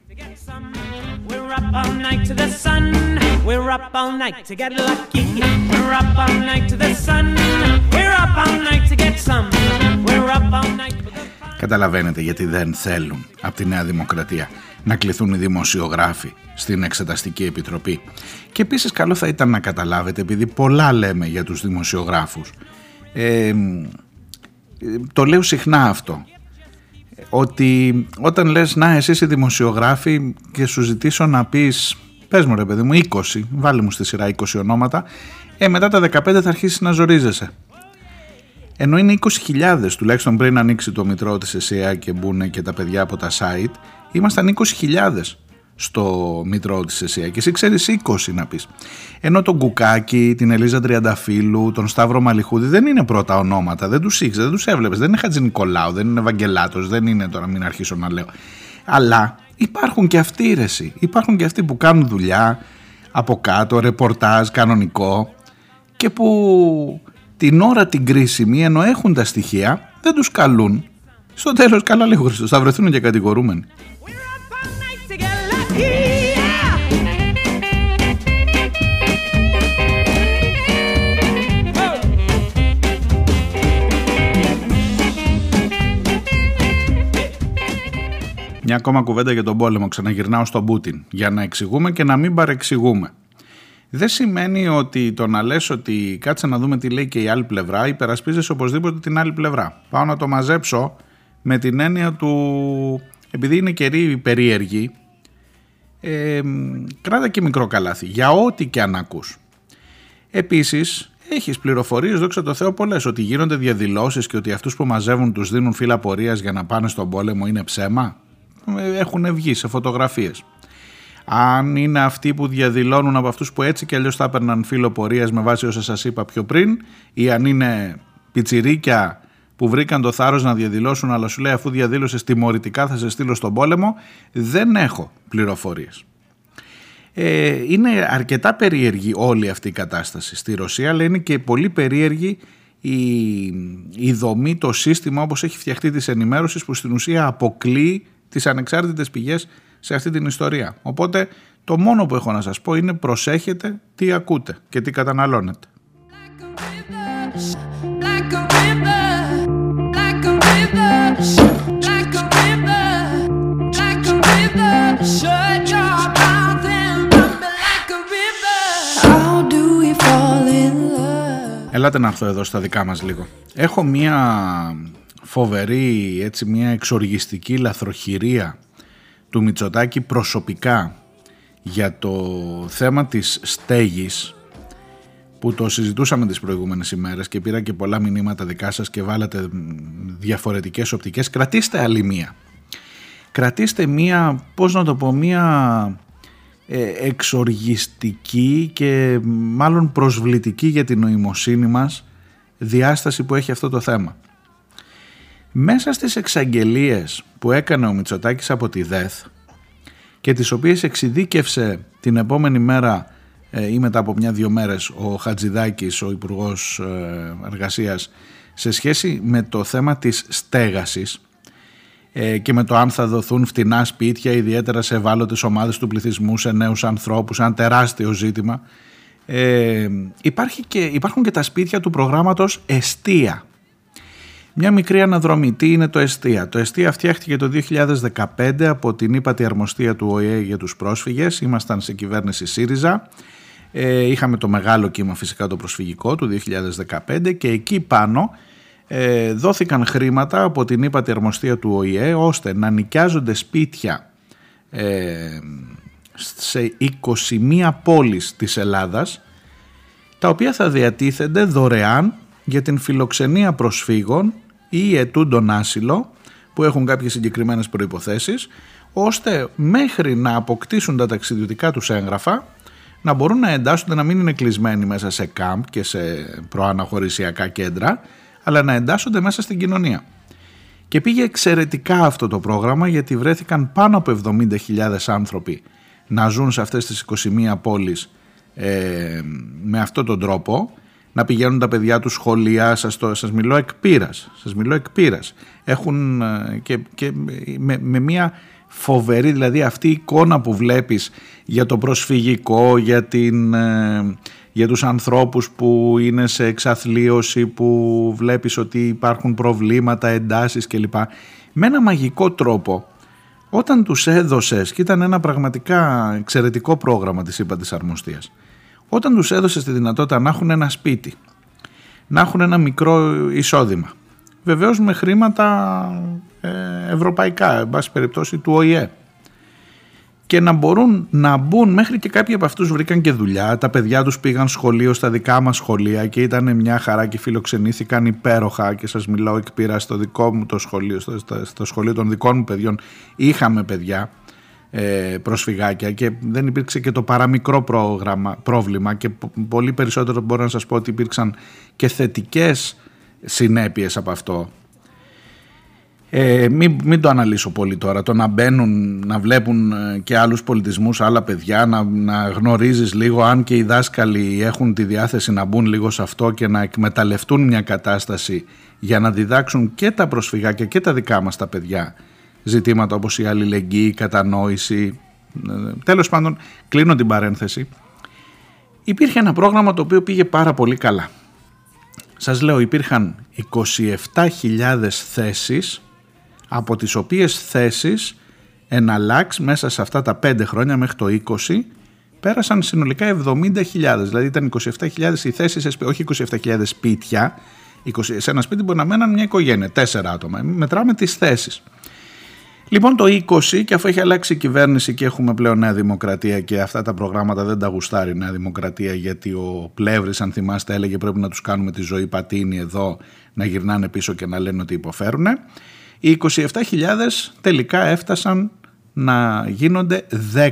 Καταλαβαίνετε γιατί δεν θέλουν από τη Νέα Δημοκρατία να κληθούν οι δημοσιογράφοι στην Εξεταστική Επιτροπή. Και επίσης καλό θα ήταν να καταλάβετε, επειδή πολλά λέμε για τους δημοσιογράφους, το λέω συχνά αυτό, ότι όταν λες να εσύ είσαι δημοσιογράφη και σου ζητήσω να πεις, πες μου ρε παιδί μου 20, βάλε μου στη σειρά 20 ονόματα, μετά τα 15 θα αρχίσεις να ζορίζεσαι. Ενώ είναι 20.000 τουλάχιστον πριν ανοίξει το μητρό της ΕΣΕΑ και μπουν και τα παιδιά από τα site, ήμασταν 20.000 στο μητρό της ΕΣΕΑ και εσύ ξέρεις 20 να πεις. Ενώ τον Κουκάκη, την Ελίζα Τριανταφύλου, τον Σταύρο Μαλιχούδη δεν είναι πρώτα ονόματα, δεν τους ήξερες, δεν τους έβλεπες, δεν είναι Χατζηνικολάου, δεν είναι Ευαγγελάτος, δεν είναι, τώρα μην αρχίσω να λέω. Αλλά υπάρχουν και αυτοί ρεσί, υπάρχουν και αυτοί που κάνουν δουλειά από κάτω, ρεπορτάζ κανονικό, και που την ώρα την κρίσιμη, ενώ έχουν τα στοιχεία, δεν τους καλούν. Στο τέλος, καλά λέει ο Χριστός, θα βρεθούν και κατηγορούμενοι. Μια ακόμα κουβέντα για τον πόλεμο, ξαναγυρνάω στον Πούτιν, για να εξηγούμε και να μην παρεξηγούμε. Δεν σημαίνει ότι το να λες ότι κάτσε να δούμε τι λέει και η άλλη πλευρά, υπερασπίζεσαι οπωσδήποτε την άλλη πλευρά. Πάω να το μαζέψω με την έννοια του, επειδή είναι καιροί περίεργοι, κράτα και μικρό καλάθι, για ό,τι και αν ακούς. Επίσης, έχεις πληροφορίες, δόξα τω Θεώ, πολλές, ότι γίνονται διαδηλώσεις και ότι αυτούς που μαζεύουν τους δίνουν φύλλα πορείας για να πάνε στον πόλεμο είναι ψέμα. Έχουν βγει σε φωτογραφίες. Αν είναι αυτοί που διαδηλώνουν από αυτούς που έτσι και αλλιώς θα έπαιρναν φύλλο πορείας με βάση όσα σας είπα πιο πριν, ή αν είναι πιτσιρίκια που βρήκαν το θάρρος να διαδηλώσουν, αλλά σου λέει αφού διαδήλωσες τιμωρητικά θα σε στείλω στον πόλεμο, δεν έχω πληροφορίες. Είναι αρκετά περίεργη όλη αυτή η κατάσταση στη Ρωσία, αλλά είναι και πολύ περίεργη η δομή, το σύστημα όπως έχει φτιαχτεί της ενημέρωσης, που στην ουσία αποκλείει τις ανεξάρτητες πηγές σε αυτή την ιστορία. Οπότε το μόνο που έχω να σας πω είναι προσέχετε τι ακούτε και τι καταναλώνετε. Ελάτε να έρθω εδώ στα δικά μας λίγο. Έχω μία φοβερή, έτσι μία εξοργιστική λαθροχειρία του Μητσοτάκη προσωπικά για το θέμα της στέγης, που το συζητούσαμε τις προηγούμενες ημέρες και πήρα και πολλά μηνύματα δικά σας και βάλατε διαφορετικές οπτικές. Κρατήστε άλλη μία. Κρατήστε μία, πώς να το πω, μία εξοργιστική και μάλλον προσβλητική για την νοημοσύνη μας διάσταση που έχει αυτό το θέμα. Μέσα στις εξαγγελίες που έκανε ο Μητσοτάκης από τη ΔΕΘ και τις οποίες εξειδίκευσε την επόμενη μέρα ή μετά από μια-δυο μέρες ο Χατζηδάκης, ο Υπουργός Εργασίας, σε σχέση με το θέμα της στέγασης και με το αν θα δοθούν φτηνά σπίτια ιδιαίτερα σε ευάλωτες ομάδες του πληθυσμού, σε νέους ανθρώπους, ένα τεράστιο ζήτημα, υπάρχουν και τα σπίτια του προγράμματος Εστία. Μια μικρή αναδρομή. Τι είναι το Εστία? Το Εστία φτιάχτηκε το 2015 από την Ύπατη Αρμοστία του ΟΗΕ για τους πρόσφυγες. Ήμασταν σε κυβέρνηση ΣΥΡΙΖΑ. Είχαμε το μεγάλο κύμα φυσικά το προσφυγικό του 2015 και εκεί πάνω δόθηκαν χρήματα από την Ύπατη Αρμοστία του ΟΗΕ ώστε να νοικιάζονται σπίτια σε 21 πόλεις της Ελλάδας, τα οποία θα διατίθενται δωρεάν για την φιλοξενία προσφύγων ή ετούντων άσυλο που έχουν κάποιες συγκεκριμένες προϋποθέσεις, ώστε μέχρι να αποκτήσουν τα ταξιδιωτικά τους έγγραφα να μπορούν να εντάσσονται, να μην είναι κλεισμένοι μέσα σε κάμπ και σε προαναχωρησιακά κέντρα, αλλά να εντάσσονται μέσα στην κοινωνία. Και πήγε εξαιρετικά αυτό το πρόγραμμα, γιατί βρέθηκαν πάνω από 70.000 άνθρωποι να ζουν σε αυτές τις 21 πόλεις με αυτόν τον τρόπο, να πηγαίνουν τα παιδιά τους σχολεία. Σας μιλώ εκ πείρας, έχουν και με μια φοβερή, δηλαδή αυτή η εικόνα που βλέπεις για το προσφυγικό, για τους ανθρώπους που είναι σε εξαθλίωση, που βλέπεις ότι υπάρχουν προβλήματα, εντάσεις κλπ. Με ένα μαγικό τρόπο, όταν τους έδωσες, και ήταν ένα πραγματικά εξαιρετικό πρόγραμμα της Ύπατης Αρμοστίας, όταν τους έδωσες τη δυνατότητα να έχουν ένα σπίτι, να έχουν ένα μικρό εισόδημα, βεβαίως με χρήματα ευρωπαϊκά, εν πάση περιπτώσει του ΟΗΕ, και να μπορούν να μπουν, μέχρι και κάποιοι από αυτούς βρήκαν και δουλειά, τα παιδιά τους πήγαν σχολείο στα δικά μας σχολεία και ήταν μια χαρά και φιλοξενήθηκαν υπέροχα, και σας μιλάω εκ πείρας, στο δικό μου το σχολείο, στο σχολείο των δικών μου παιδιών είχαμε παιδιά προσφυγάκια και δεν υπήρξε και το παραμικρό πρόβλημα, και πολύ περισσότερο μπορώ να σας πω ότι υπήρξαν και θετικές συνέπειες από αυτό. Μην το αναλύσω πολύ τώρα, το να μπαίνουν, να βλέπουν και άλλους πολιτισμούς, άλλα παιδιά, να γνωρίζεις λίγο, αν και οι δάσκαλοι έχουν τη διάθεση να μπουν λίγο σε αυτό και να εκμεταλλευτούν μια κατάσταση για να διδάξουν και τα προσφυγάκια και τα δικά μας τα παιδιά ζητήματα όπως η αλληλεγγύη, η κατανόηση. Τέλος πάντων, κλείνω την παρένθεση. Υπήρχε ένα πρόγραμμα το οποίο πήγε πάρα πολύ καλά. Σας λέω, υπήρχαν 27.000 θέσεις, από τις οποίες θέσεις εναλλάξ μέσα σε αυτά τα 5 χρόνια μέχρι το 20 πέρασαν συνολικά 70.000, δηλαδή ήταν 27.000 οι θέσεις, όχι 27.000 σπίτια. Σε ένα σπίτι μπορεί να μέναν μια οικογένεια, 4 άτομα. Μετράμε τις θέσεις. Λοιπόν, το 20, και αφού έχει αλλάξει η κυβέρνηση και έχουμε πλέον Νέα Δημοκρατία και αυτά τα προγράμματα δεν τα γουστάρει η Νέα Δημοκρατία, γιατί ο Πλεύρης, αν θυμάστε, έλεγε πρέπει να τους κάνουμε τη ζωή πατίνη εδώ, να γυρνάνε πίσω και να λένε ότι υποφέρουν. Οι 27.000 τελικά έφτασαν να γίνονται 10.000.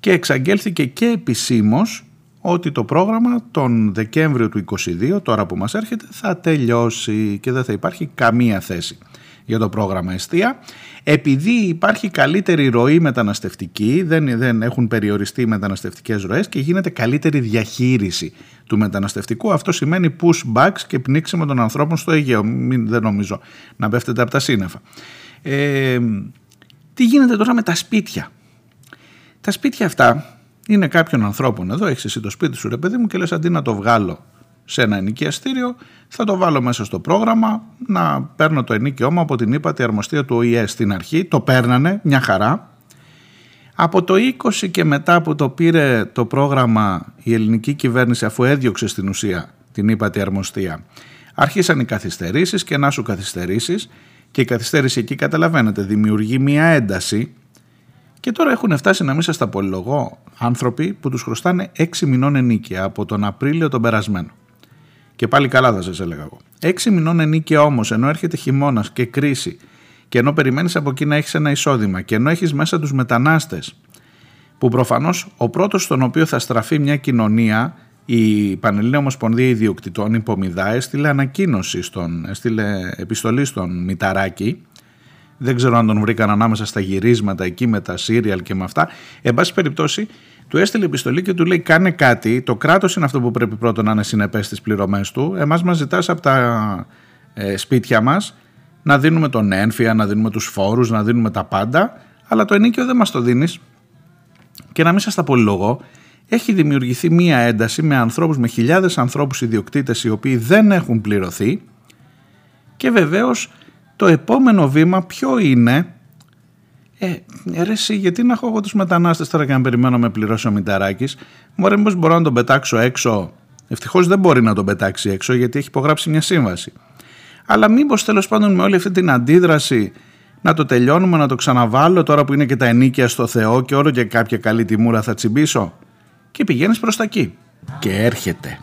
Και εξαγγέλθηκε και επισήμως ότι το πρόγραμμα τον Δεκέμβριο του 2022, τώρα που μας έρχεται, θα τελειώσει και δεν θα υπάρχει καμία θέση για το πρόγραμμα Εστία. Επειδή υπάρχει καλύτερη ροή μεταναστευτική, δεν έχουν περιοριστεί οι μεταναστευτικές ροές και γίνεται καλύτερη διαχείριση του μεταναστευτικού. Αυτό σημαίνει pushbacks και πνίξιμο των ανθρώπων στο Αιγαίο. Δεν νομίζω να πέφτεται από τα σύννεφα. Τι γίνεται τώρα με τα σπίτια? Τα σπίτια αυτά είναι κάποιων ανθρώπων. Εδώ έχεις εσύ το σπίτι σου, ρε παιδί μου, και λες, αντί να το βγάλω σε ένα ενοικιαστήριο, θα το βάλω μέσα στο πρόγραμμα να παίρνω το ενοίκιό μου από την Ύπατη Αρμοστία του ΟΗΕ. Στην αρχή το παίρνανε μια χαρά. Από το 20 και μετά που το πήρε το πρόγραμμα η ελληνική κυβέρνηση, αφού έδιωξε στην ουσία την Ύπατη Αρμοστία, αρχίσαν οι καθυστερήσεις και να σου καθυστερήσεις, και η καθυστέρηση εκεί, καταλαβαίνετε, δημιουργεί μια ένταση. Και τώρα έχουν φτάσει, να μην σας τα πολυλογώ, άνθρωποι που τους χρωστάνε 6 μηνών ενίκεια από τον Απρίλιο τον περασμένο. Και πάλι καλά θα σας έλεγα εγώ. 6 μηνών ενίκεια όμως, ενώ έρχεται χειμώνας και κρίση, και ενώ περιμένεις από εκεί να έχεις ένα εισόδημα, και ενώ έχεις μέσα τους μετανάστες, που προφανώς ο πρώτος στον οποίο θα στραφεί μια κοινωνία, η Πανελλήνια Ομοσπονδία Ιδιοκτητών, η Πομιδά, έστειλε επιστολή στον Μηταράκη. Δεν ξέρω αν τον βρήκαν ανάμεσα στα γυρίσματα εκεί με τα σύριαλ και με αυτά. Εν πάση περιπτώσει, του έστειλε επιστολή και του λέει: κάνε κάτι. Το κράτος είναι αυτό που πρέπει πρώτον να είναι συνεπές στις πληρωμές του. Εμάς μας ζητάς από τα σπίτια μας να δίνουμε τον ένφια, να δίνουμε τους φόρους, να δίνουμε τα πάντα. Αλλά το ενίκιο δεν μας το δίνεις. Και να μην σας τα πολυλογώ, έχει δημιουργηθεί μία ένταση με ανθρώπους, με χιλιάδες ανθρώπους ιδιοκτήτες οι οποίοι δεν έχουν πληρωθεί. Και βεβαίως. Το επόμενο βήμα ποιο είναι? Ρε εσύ, γιατί να έχω εγώ τους μετανάστες τώρα και να περιμένω με πληρώσει ο Μηταράκης? Μωρέ, μήπως μπορώ να τον πετάξω έξω? Ευτυχώς δεν μπορεί να τον πετάξει έξω, γιατί έχει υπογράψει μια σύμβαση. Αλλά μήπως τέλος πάντων με όλη αυτή την αντίδραση να το τελειώνουμε, να το ξαναβάλω τώρα που είναι και τα ενίκια στο Θεό και όλο και κάποια καλή τιμούρα θα τσιμπήσω? Και πηγαίνεις προς τα εκεί. Και έρχεται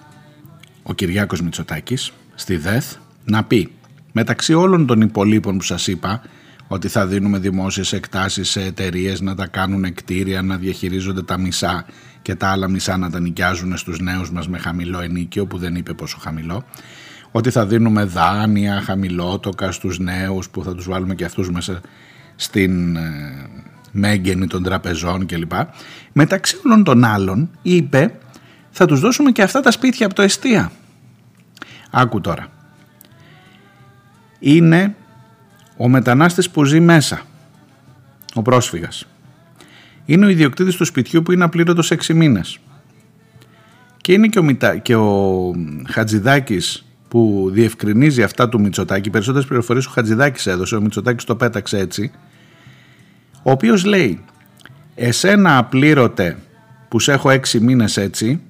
ο Κυριάκος Μητσοτάκης στη ΔΕΘ να πει, μεταξύ όλων των υπολείπων που σας είπα, ότι θα δίνουμε δημόσιες εκτάσεις σε εταιρείες να τα κάνουν εκτήρια, να διαχειρίζονται τα μισά και τα άλλα μισά να τα νοικιάζουν στους νέους μας με χαμηλό ενίκιο, που δεν είπε πόσο χαμηλό, ότι θα δίνουμε δάνεια χαμηλότοκα στους νέους που θα τους βάλουμε και αυτούς μέσα στην μέγενη των τραπεζών κλπ. Μεταξύ όλων των άλλων είπε, θα τους δώσουμε και αυτά τα σπίτια από το Εστία. Άκου τώρα. Είναι ο μετανάστης που ζει μέσα, ο πρόσφυγας. Είναι ο ιδιοκτήτης του σπιτιού που είναι απλήρωτος 6 μήνες. Και είναι και ο Χατζηδάκης που διευκρινίζει αυτά του Μητσοτάκη. Περισσότερες πληροφορίες ο Χατζηδάκης έδωσε, ο Μητσοτάκης το πέταξε έτσι. Ο οποίος λέει, εσένα απλήρωτε που σε έχω 6 μήνες έτσι,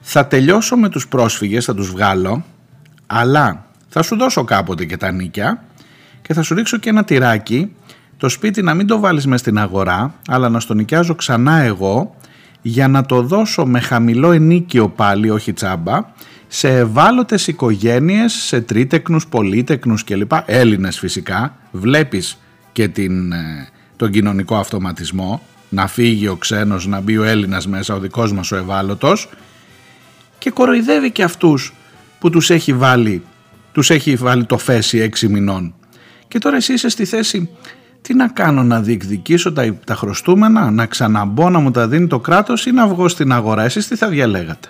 θα τελειώσω με τους πρόσφυγες, θα τους βγάλω, αλλά θα σου δώσω κάποτε και τα νίκια και θα σου ρίξω και ένα τυράκι, το σπίτι να μην το βάλεις μες στην αγορά, αλλά να στο νοικιάζω ξανά εγώ, για να το δώσω με χαμηλό ενίκιο πάλι, όχι τσάμπα, σε ευάλωτες οικογένειες, σε τρίτεκνους, πολύτεκνους κλπ. Έλληνες φυσικά. Βλέπεις και τον κοινωνικό αυτοματισμό, να φύγει ο ξένος, να μπει ο Έλληνας μέσα, ο δικός μας ο ευάλωτος, και κοροϊδεύει και αυτούς που τους έχει βάλει το φέση 6 μηνών. Και τώρα εσύ είσαι στη θέση, τι να κάνω, να διεκδικήσω τα χρωστούμενα, να ξαναμπώ να μου τα δίνει το κράτος ή να βγω στην αγορά? Εσείς τι θα διαλέγατε?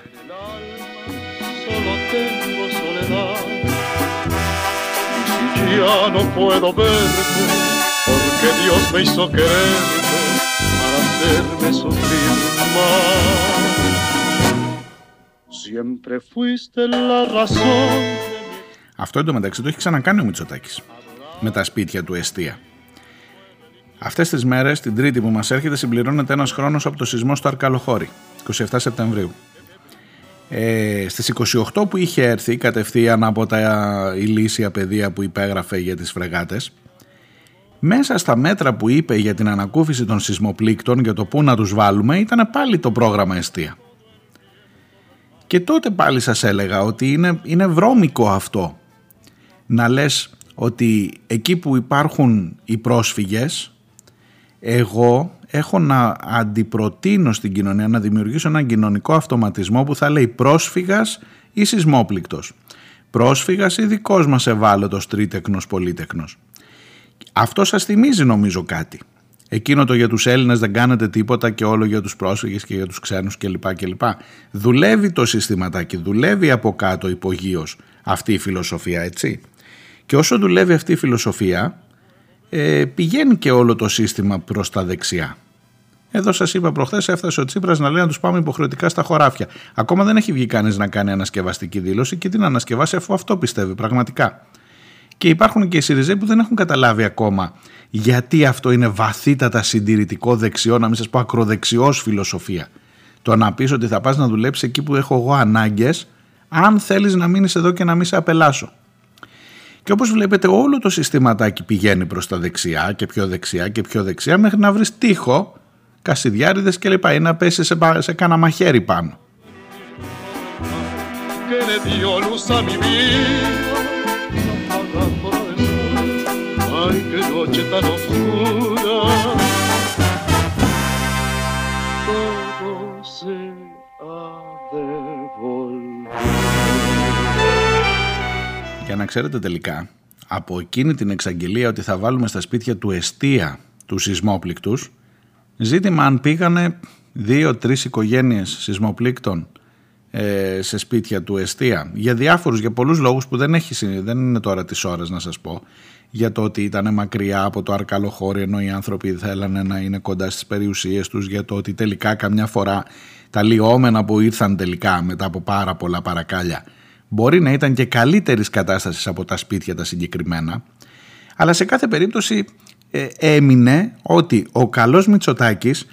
Αυτό εντωμεταξύ το έχει ξανακάνει ο Μητσοτάκης με τα σπίτια του Εστία. Αυτές τις μέρες, την Τρίτη που μας έρχεται, συμπληρώνεται ένας χρόνος από το σεισμό στο Αρκαλοχώρι, 27 Σεπτεμβρίου. Στις 28 που είχε έρθει κατευθείαν από τα ηλίσια πεδία που υπέγραφε για τις φρεγάτες, μέσα στα μέτρα που είπε για την ανακούφιση των σεισμοπλήκτων για το πού να τους βάλουμε ήταν πάλι το πρόγραμμα Εστία. Και τότε πάλι σας έλεγα ότι είναι βρώμικο αυτό να λες ότι εκεί που υπάρχουν οι πρόσφυγες εγώ έχω να αντιπροτείνω στην κοινωνία, να δημιουργήσω έναν κοινωνικό αυτοματισμό που θα λέει πρόσφυγας ή σεισμόπληκτος, πρόσφυγας ή δικός μας ευάλωτος τρίτεκνος πολύτεκνος. Αυτό σας θυμίζει νομίζω κάτι. Εκείνο το για τους Έλληνες δεν κάνετε τίποτα και όλο για τους πρόσφυγες και για τους ξένους κλπ. Δουλεύει το συστηματάκι, δουλεύει από κάτω υπογείως αυτή η φιλοσοφία, έτσι. Και όσο δουλεύει αυτή η φιλοσοφία πηγαίνει και όλο το σύστημα προς τα δεξιά. Εδώ σας είπα προχθές, έφτασε ο Τσίπρας να λέει να τους πάμε υποχρεωτικά στα χωράφια. Ακόμα δεν έχει βγει κανείς να κάνει ανασκευαστική δήλωση και την ανασκευάσει αφού αυτό πιστεύει πραγματικά. Και υπάρχουν και οι ΣΥΡΙΖΕ που δεν έχουν καταλάβει ακόμα γιατί αυτό είναι βαθύτατα συντηρητικό δεξιό, να μην σας πω ακροδεξιός φιλοσοφία. Το να πεις ότι θα πας να δουλέψεις εκεί που έχω εγώ ανάγκες, αν θέλεις να μείνεις εδώ και να μην σε απελάσω. Και όπως βλέπετε όλο το συστηματάκι πηγαίνει προς τα δεξιά και πιο δεξιά και πιο δεξιά μέχρι να βρεις τείχο, κασιδιάριδες κλπ. Ή να πέσει σε κάνα μαχαίρι πάνω. Και να ξέρετε τελικά, από εκείνη την εξαγγελία ότι θα βάλουμε στα σπίτια του Εστία τους σεισμόπληκτους, ζήτημα αν πήγανε 2-3 οικογένειες σεισμοπλήκτων σε σπίτια του Εστία, για διάφορους, για πολλούς λόγους που δεν είναι τώρα τις ώρες να σας πω, για το ότι ήταν μακριά από το Αρκαλοχώρι ενώ οι άνθρωποι θέλανε να είναι κοντά στις περιουσίες τους, για το ότι τελικά καμιά φορά τα λιώμενα που ήρθαν τελικά μετά από πάρα πολλά παρακάλια μπορεί να ήταν και καλύτερης κατάστασης από τα σπίτια τα συγκεκριμένα, αλλά σε κάθε περίπτωση έμεινε ότι ο καλός Μητσοτάκης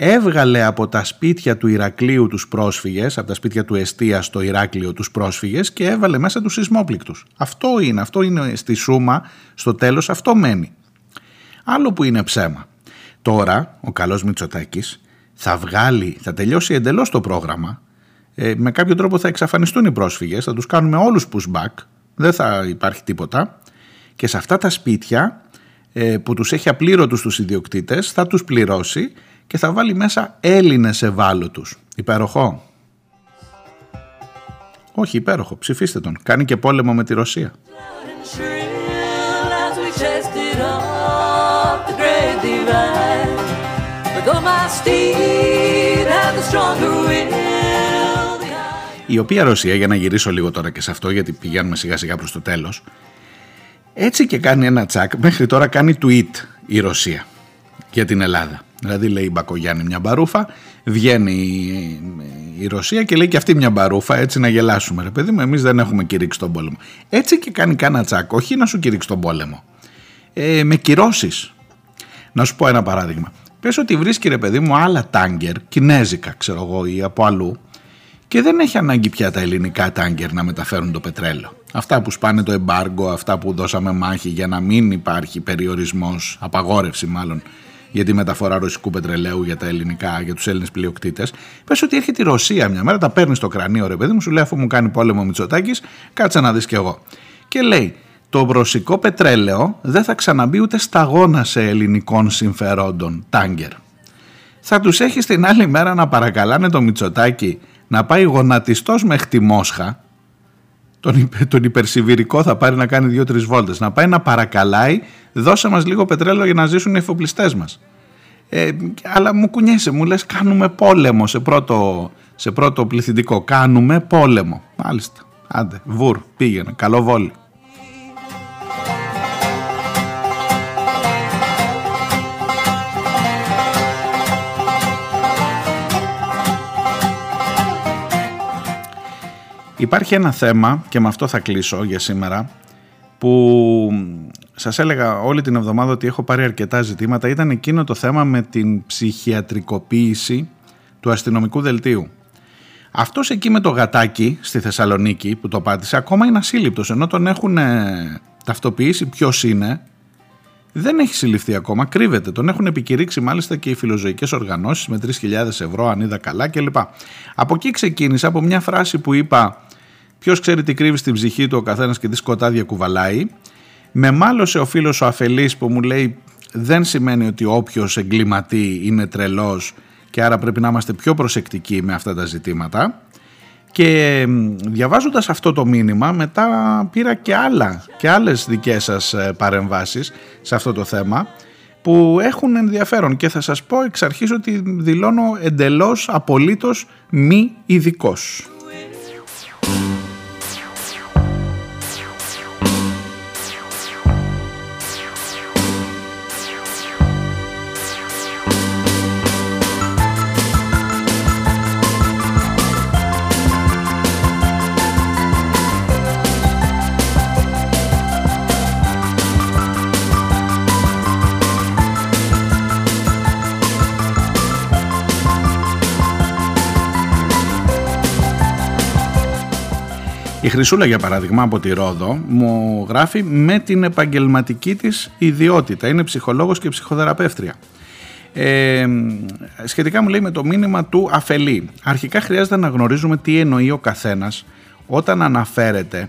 έβγαλε από τα σπίτια του Ηρακλείου τους πρόσφυγες, από τα σπίτια του Εστία στο Ηράκλειο τους πρόσφυγες και έβαλε μέσα τους σεισμόπληκτους. Αυτό είναι στη σούμα, στο τέλος αυτό μένει. Άλλο που είναι ψέμα. Τώρα ο καλός Μητσοτάκης θα τελειώσει εντελώς το πρόγραμμα, με κάποιο τρόπο θα εξαφανιστούν οι πρόσφυγες, θα τους κάνουμε όλους pushback, δεν θα υπάρχει τίποτα και σε αυτά τα σπίτια που τους έχει απλήρωτους τους ιδιοκτήτες θα τους πληρώσει και θα βάλει μέσα Έλληνες ευάλωτους. Υπέροχο. Όχι υπέροχο, ψηφίστε τον. Κάνει και πόλεμο με τη Ρωσία. Η οποία Ρωσία, για να γυρίσω λίγο τώρα και σε αυτό γιατί πηγαίνουμε σιγά σιγά προς το τέλος, έτσι και κάνει ένα τσακ, μέχρι τώρα κάνει tweet η Ρωσία για την Ελλάδα. Δηλαδή λέει η Μπακογιάννη μια μπαρούφα, βγαίνει η Ρωσία και λέει και αυτή μια μπαρούφα, έτσι να γελάσουμε ρε παιδί μου, εμείς δεν έχουμε κηρύξει τον πόλεμο. Έτσι και κάνει κάνα τσακ, όχι να σου κηρύξει τον πόλεμο, με κυρώσεις. Να σου πω ένα παράδειγμα. Πες ότι βρίσκει ρε παιδί μου άλλα τάγκερ, κινέζικα ξέρω εγώ ή από αλλού, και δεν έχει ανάγκη πια τα ελληνικά τάγκερ να μεταφέρουν το πετρέλαιο. Αυτά που σπάνε το εμπάργκο, αυτά που δώσαμε μάχη για να μην υπάρχει περιορισμός, απαγόρευση μάλλον, για τη μεταφορά ρωσικού πετρελαίου για τα ελληνικά, για τους Έλληνες πλειοκτήτες. Πες ότι έρχεται η Ρωσία μια μέρα, τα παίρνει στο κρανίο ρε παιδί μου, σου λέει αφού μου κάνει πόλεμο ο Μητσοτάκης, κάτσε να δεις κι εγώ. Και λέει, το ρωσικό πετρέλαιο δεν θα ξαναμπεί ούτε σταγόνα σε ελληνικών συμφερόντων τάγκερ. Θα τους έχει την άλλη μέρα να παρακαλάνε το Μητσοτάκη να πάει γονατιστός μέχρι τη Μόσχα, τον υπερσιβηρικό θα πάρει να κάνει 2-3 βόλτες, να πάει να παρακαλάει δώσε μας λίγο πετρέλαιο για να ζήσουν οι εφοπλιστές μας. Αλλά μου κουνιέσαι, μου λες κάνουμε πόλεμο σε πρώτο πληθυντικό, κάνουμε πόλεμο. Μάλιστα, άντε, βουρ, πήγαινε, καλό βόλι. Υπάρχει ένα θέμα και με αυτό θα κλείσω για σήμερα που σας έλεγα όλη την εβδομάδα ότι έχω πάρει αρκετά ζητήματα, ήταν εκείνο το θέμα με την ψυχιατρικοποίηση του αστυνομικού δελτίου. Αυτός εκεί με το γατάκι στη Θεσσαλονίκη που το πάτησε ακόμα είναι ασύλληπτος, ενώ τον έχουν ταυτοποιήσει ποιος είναι, δεν έχει συλληφθεί ακόμα, κρύβεται. Τον έχουν επικηρύξει μάλιστα και οι φιλοζωικές οργανώσεις με 3.000 ευρώ, αν είδα καλά κλπ. Από εκεί ξεκίνησα, από μια φράση που είπα «Ποιος ξέρει τι κρύβει στην ψυχή του ο καθένας και τι σκοτάδια κουβαλάει». Με μάλωσε ο φίλος ο αφελής που μου λέει «Δεν σημαίνει ότι όποιος εγκληματεί είναι τρελός και άρα πρέπει να είμαστε πιο προσεκτικοί με αυτά τα ζητήματα». Και διαβάζοντας αυτό το μήνυμα μετά πήρα και άλλες δικές σας παρεμβάσεις σε αυτό το θέμα που έχουν ενδιαφέρον και θα σας πω εξ αρχής ότι δηλώνω εντελώς απολύτως μη ειδικός. Η Χρυσούλα, για παράδειγμα, από τη Ρόδο μου γράφει με την επαγγελματική της ιδιότητα. Είναι ψυχολόγος και ψυχοθεραπεύτρια. Σχετικά μου λέει με το μήνυμα του αφελή. Αρχικά χρειάζεται να γνωρίζουμε τι εννοεί ο καθένας όταν αναφέρεται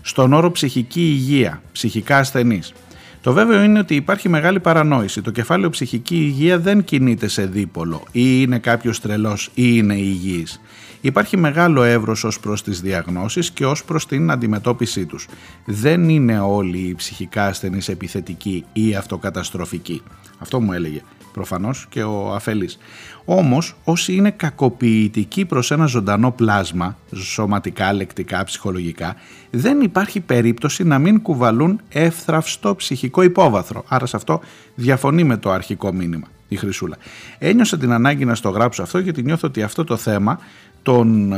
στον όρο ψυχική υγεία, ψυχικά ασθενής. Το βέβαιο είναι ότι υπάρχει μεγάλη παρανόηση. Το κεφάλαιο ψυχική υγεία δεν κινείται σε δίπολο ή είναι κάποιος τρελός ή είναι υγιής. Υπάρχει μεγάλο εύρος ως προς τις διαγνώσεις και ως προς την αντιμετώπιση τους. Δεν είναι όλοι οι ψυχικά ασθενείς επιθετικοί ή αυτοκαταστροφικοί. Αυτό μου έλεγε προφανώς και ο αφελής. Όμως όσοι είναι κακοποιητικοί προς ένα ζωντανό πλάσμα, σωματικά, λεκτικά, ψυχολογικά, δεν υπάρχει περίπτωση να μην κουβαλούν εύθραυστο ψυχικό υπόβαθρο. Άρα σε αυτό διαφωνεί με το αρχικό μήνυμα η Χρυσούλα. Ένιωσα την ανάγκη να στο γράψω αυτό γιατί νιώθω ότι αυτό το θέμα των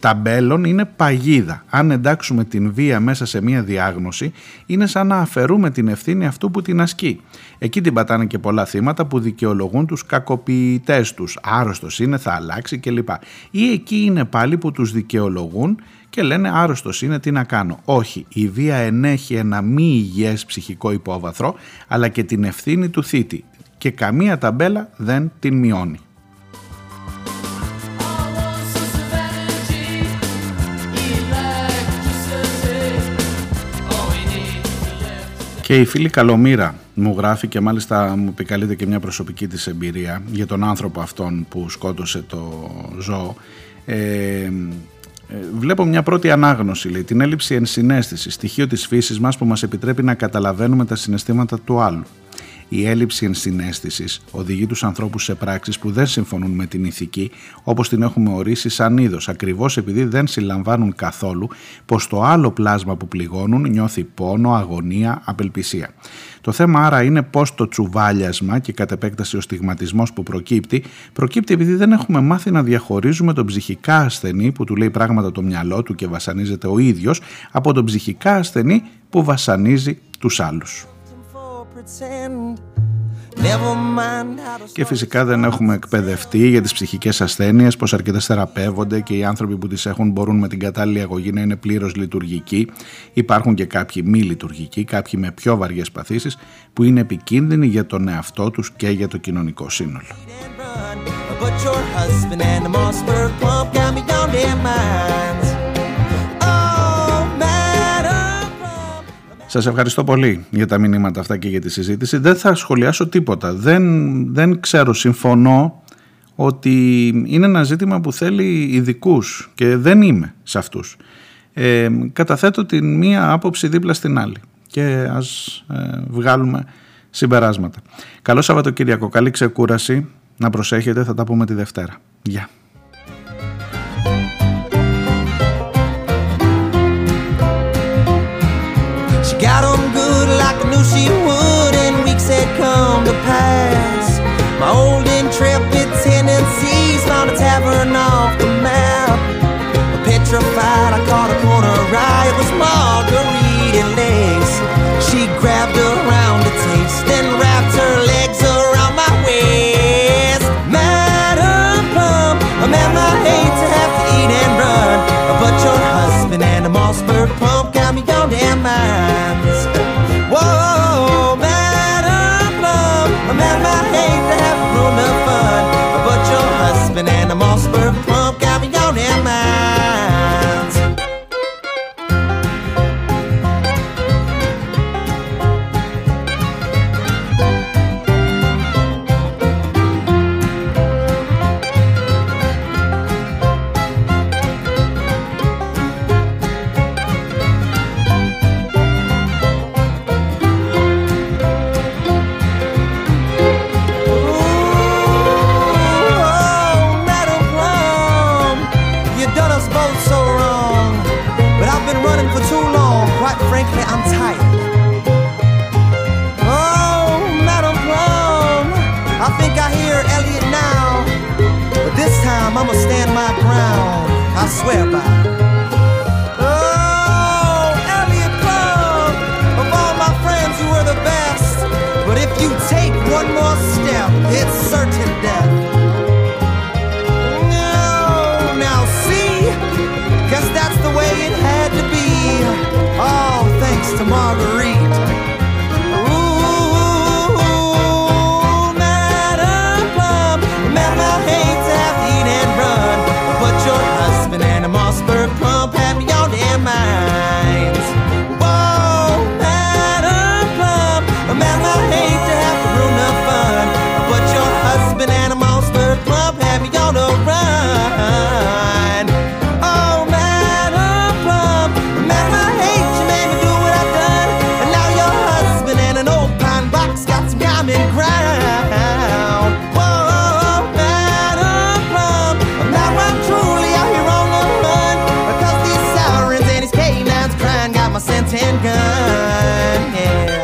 ταμπέλων είναι παγίδα. Αν εντάξουμε την βία μέσα σε μία διάγνωση, είναι σαν να αφαιρούμε την ευθύνη αυτού που την ασκεί. Εκεί την πατάνε και πολλά θύματα που δικαιολογούν τους κακοποιητές τους. Άρρωστος είναι, θα αλλάξει κλπ. Ή εκεί είναι πάλι που τους δικαιολογούν και λένε άρρωστος είναι, τι να κάνω. Όχι, η βία ενέχει ένα μη υγιές ψυχικό υπόβαθρο, αλλά και την ευθύνη του θήτη. Και καμία ταμπέλα δεν την μειώνει. Και η φίλη Καλομήρα μου γράφει και μάλιστα μου επικαλείται και μια προσωπική της εμπειρία για τον άνθρωπο αυτόν που σκότωσε το ζώο. Βλέπω μια πρώτη ανάγνωση, λέει, την έλλειψη ενσυναίσθησης, στοιχείο της φύσης μας που μας επιτρέπει να καταλαβαίνουμε τα συναισθήματα του άλλου. Η έλλειψη ενσυναίσθησης οδηγεί τους ανθρώπους σε πράξεις που δεν συμφωνούν με την ηθική όπως την έχουμε ορίσει σαν είδος, ακριβώς επειδή δεν συλλαμβάνουν καθόλου πως το άλλο πλάσμα που πληγώνουν νιώθει πόνο, αγωνία, απελπισία. Το θέμα άρα είναι πως το τσουβάλιασμα και κατ' επέκταση ο στιγματισμός που προκύπτει επειδή δεν έχουμε μάθει να διαχωρίζουμε τον ψυχικά ασθενή που του λέει πράγματα το μυαλό του και βασανίζεται ο ίδιος από τον ψυχικά ασθενή που βασανίζει τους άλλους. Και φυσικά δεν έχουμε εκπαιδευτεί για τις ψυχικές ασθένειες, πως αρκετές θεραπεύονται και οι άνθρωποι που τις έχουν μπορούν με την κατάλληλη αγωγή να είναι πλήρως λειτουργικοί. Υπάρχουν και κάποιοι μη λειτουργικοί, κάποιοι με πιο βαριές παθήσεις που είναι επικίνδυνοι για τον εαυτό τους και για το κοινωνικό σύνολο. Σας ευχαριστώ πολύ για τα μηνύματα αυτά και για τη συζήτηση. Δεν θα σχολιάσω τίποτα. Δεν ξέρω, συμφωνώ ότι είναι ένα ζήτημα που θέλει ειδικούς και δεν είμαι σε αυτούς. Καταθέτω την μία άποψη δίπλα στην άλλη και ας βγάλουμε συμπεράσματα. Καλό Σαββατοκύριακο, καλή ξεκούραση, να προσέχετε, θα τα πούμε τη Δευτέρα. Γεια. Got on good like I knew she would, and weeks had come to pass. My old intrepid tendencies found a tavern off the map. Petrified, I caught a corner eye. It was margarita legs. got me on their minds. Whoa, Madam Love, a man I hate to have grown up fun, but your husband and the moss burp plump got me on their minds. Frankly, I'm tired. Oh, Madam Plum, I think I hear Elliot now. But this time I'ma stand my ground, I swear by it. Oh, Elliot Plum, of all my friends you were the best. But if you take one more step, it's certain death. No, now see, guess that's the way it had to be. All thanks to Marguerite. Ooh, Madame Plum, man I hate to have to eat and run, but your husband and a Mossberg Plump had me on their minds. Whoa, Madame Plum, man I hate to have to ruin the fun, but your husband and a Mossberg Plump had me on the run. And gun, yeah.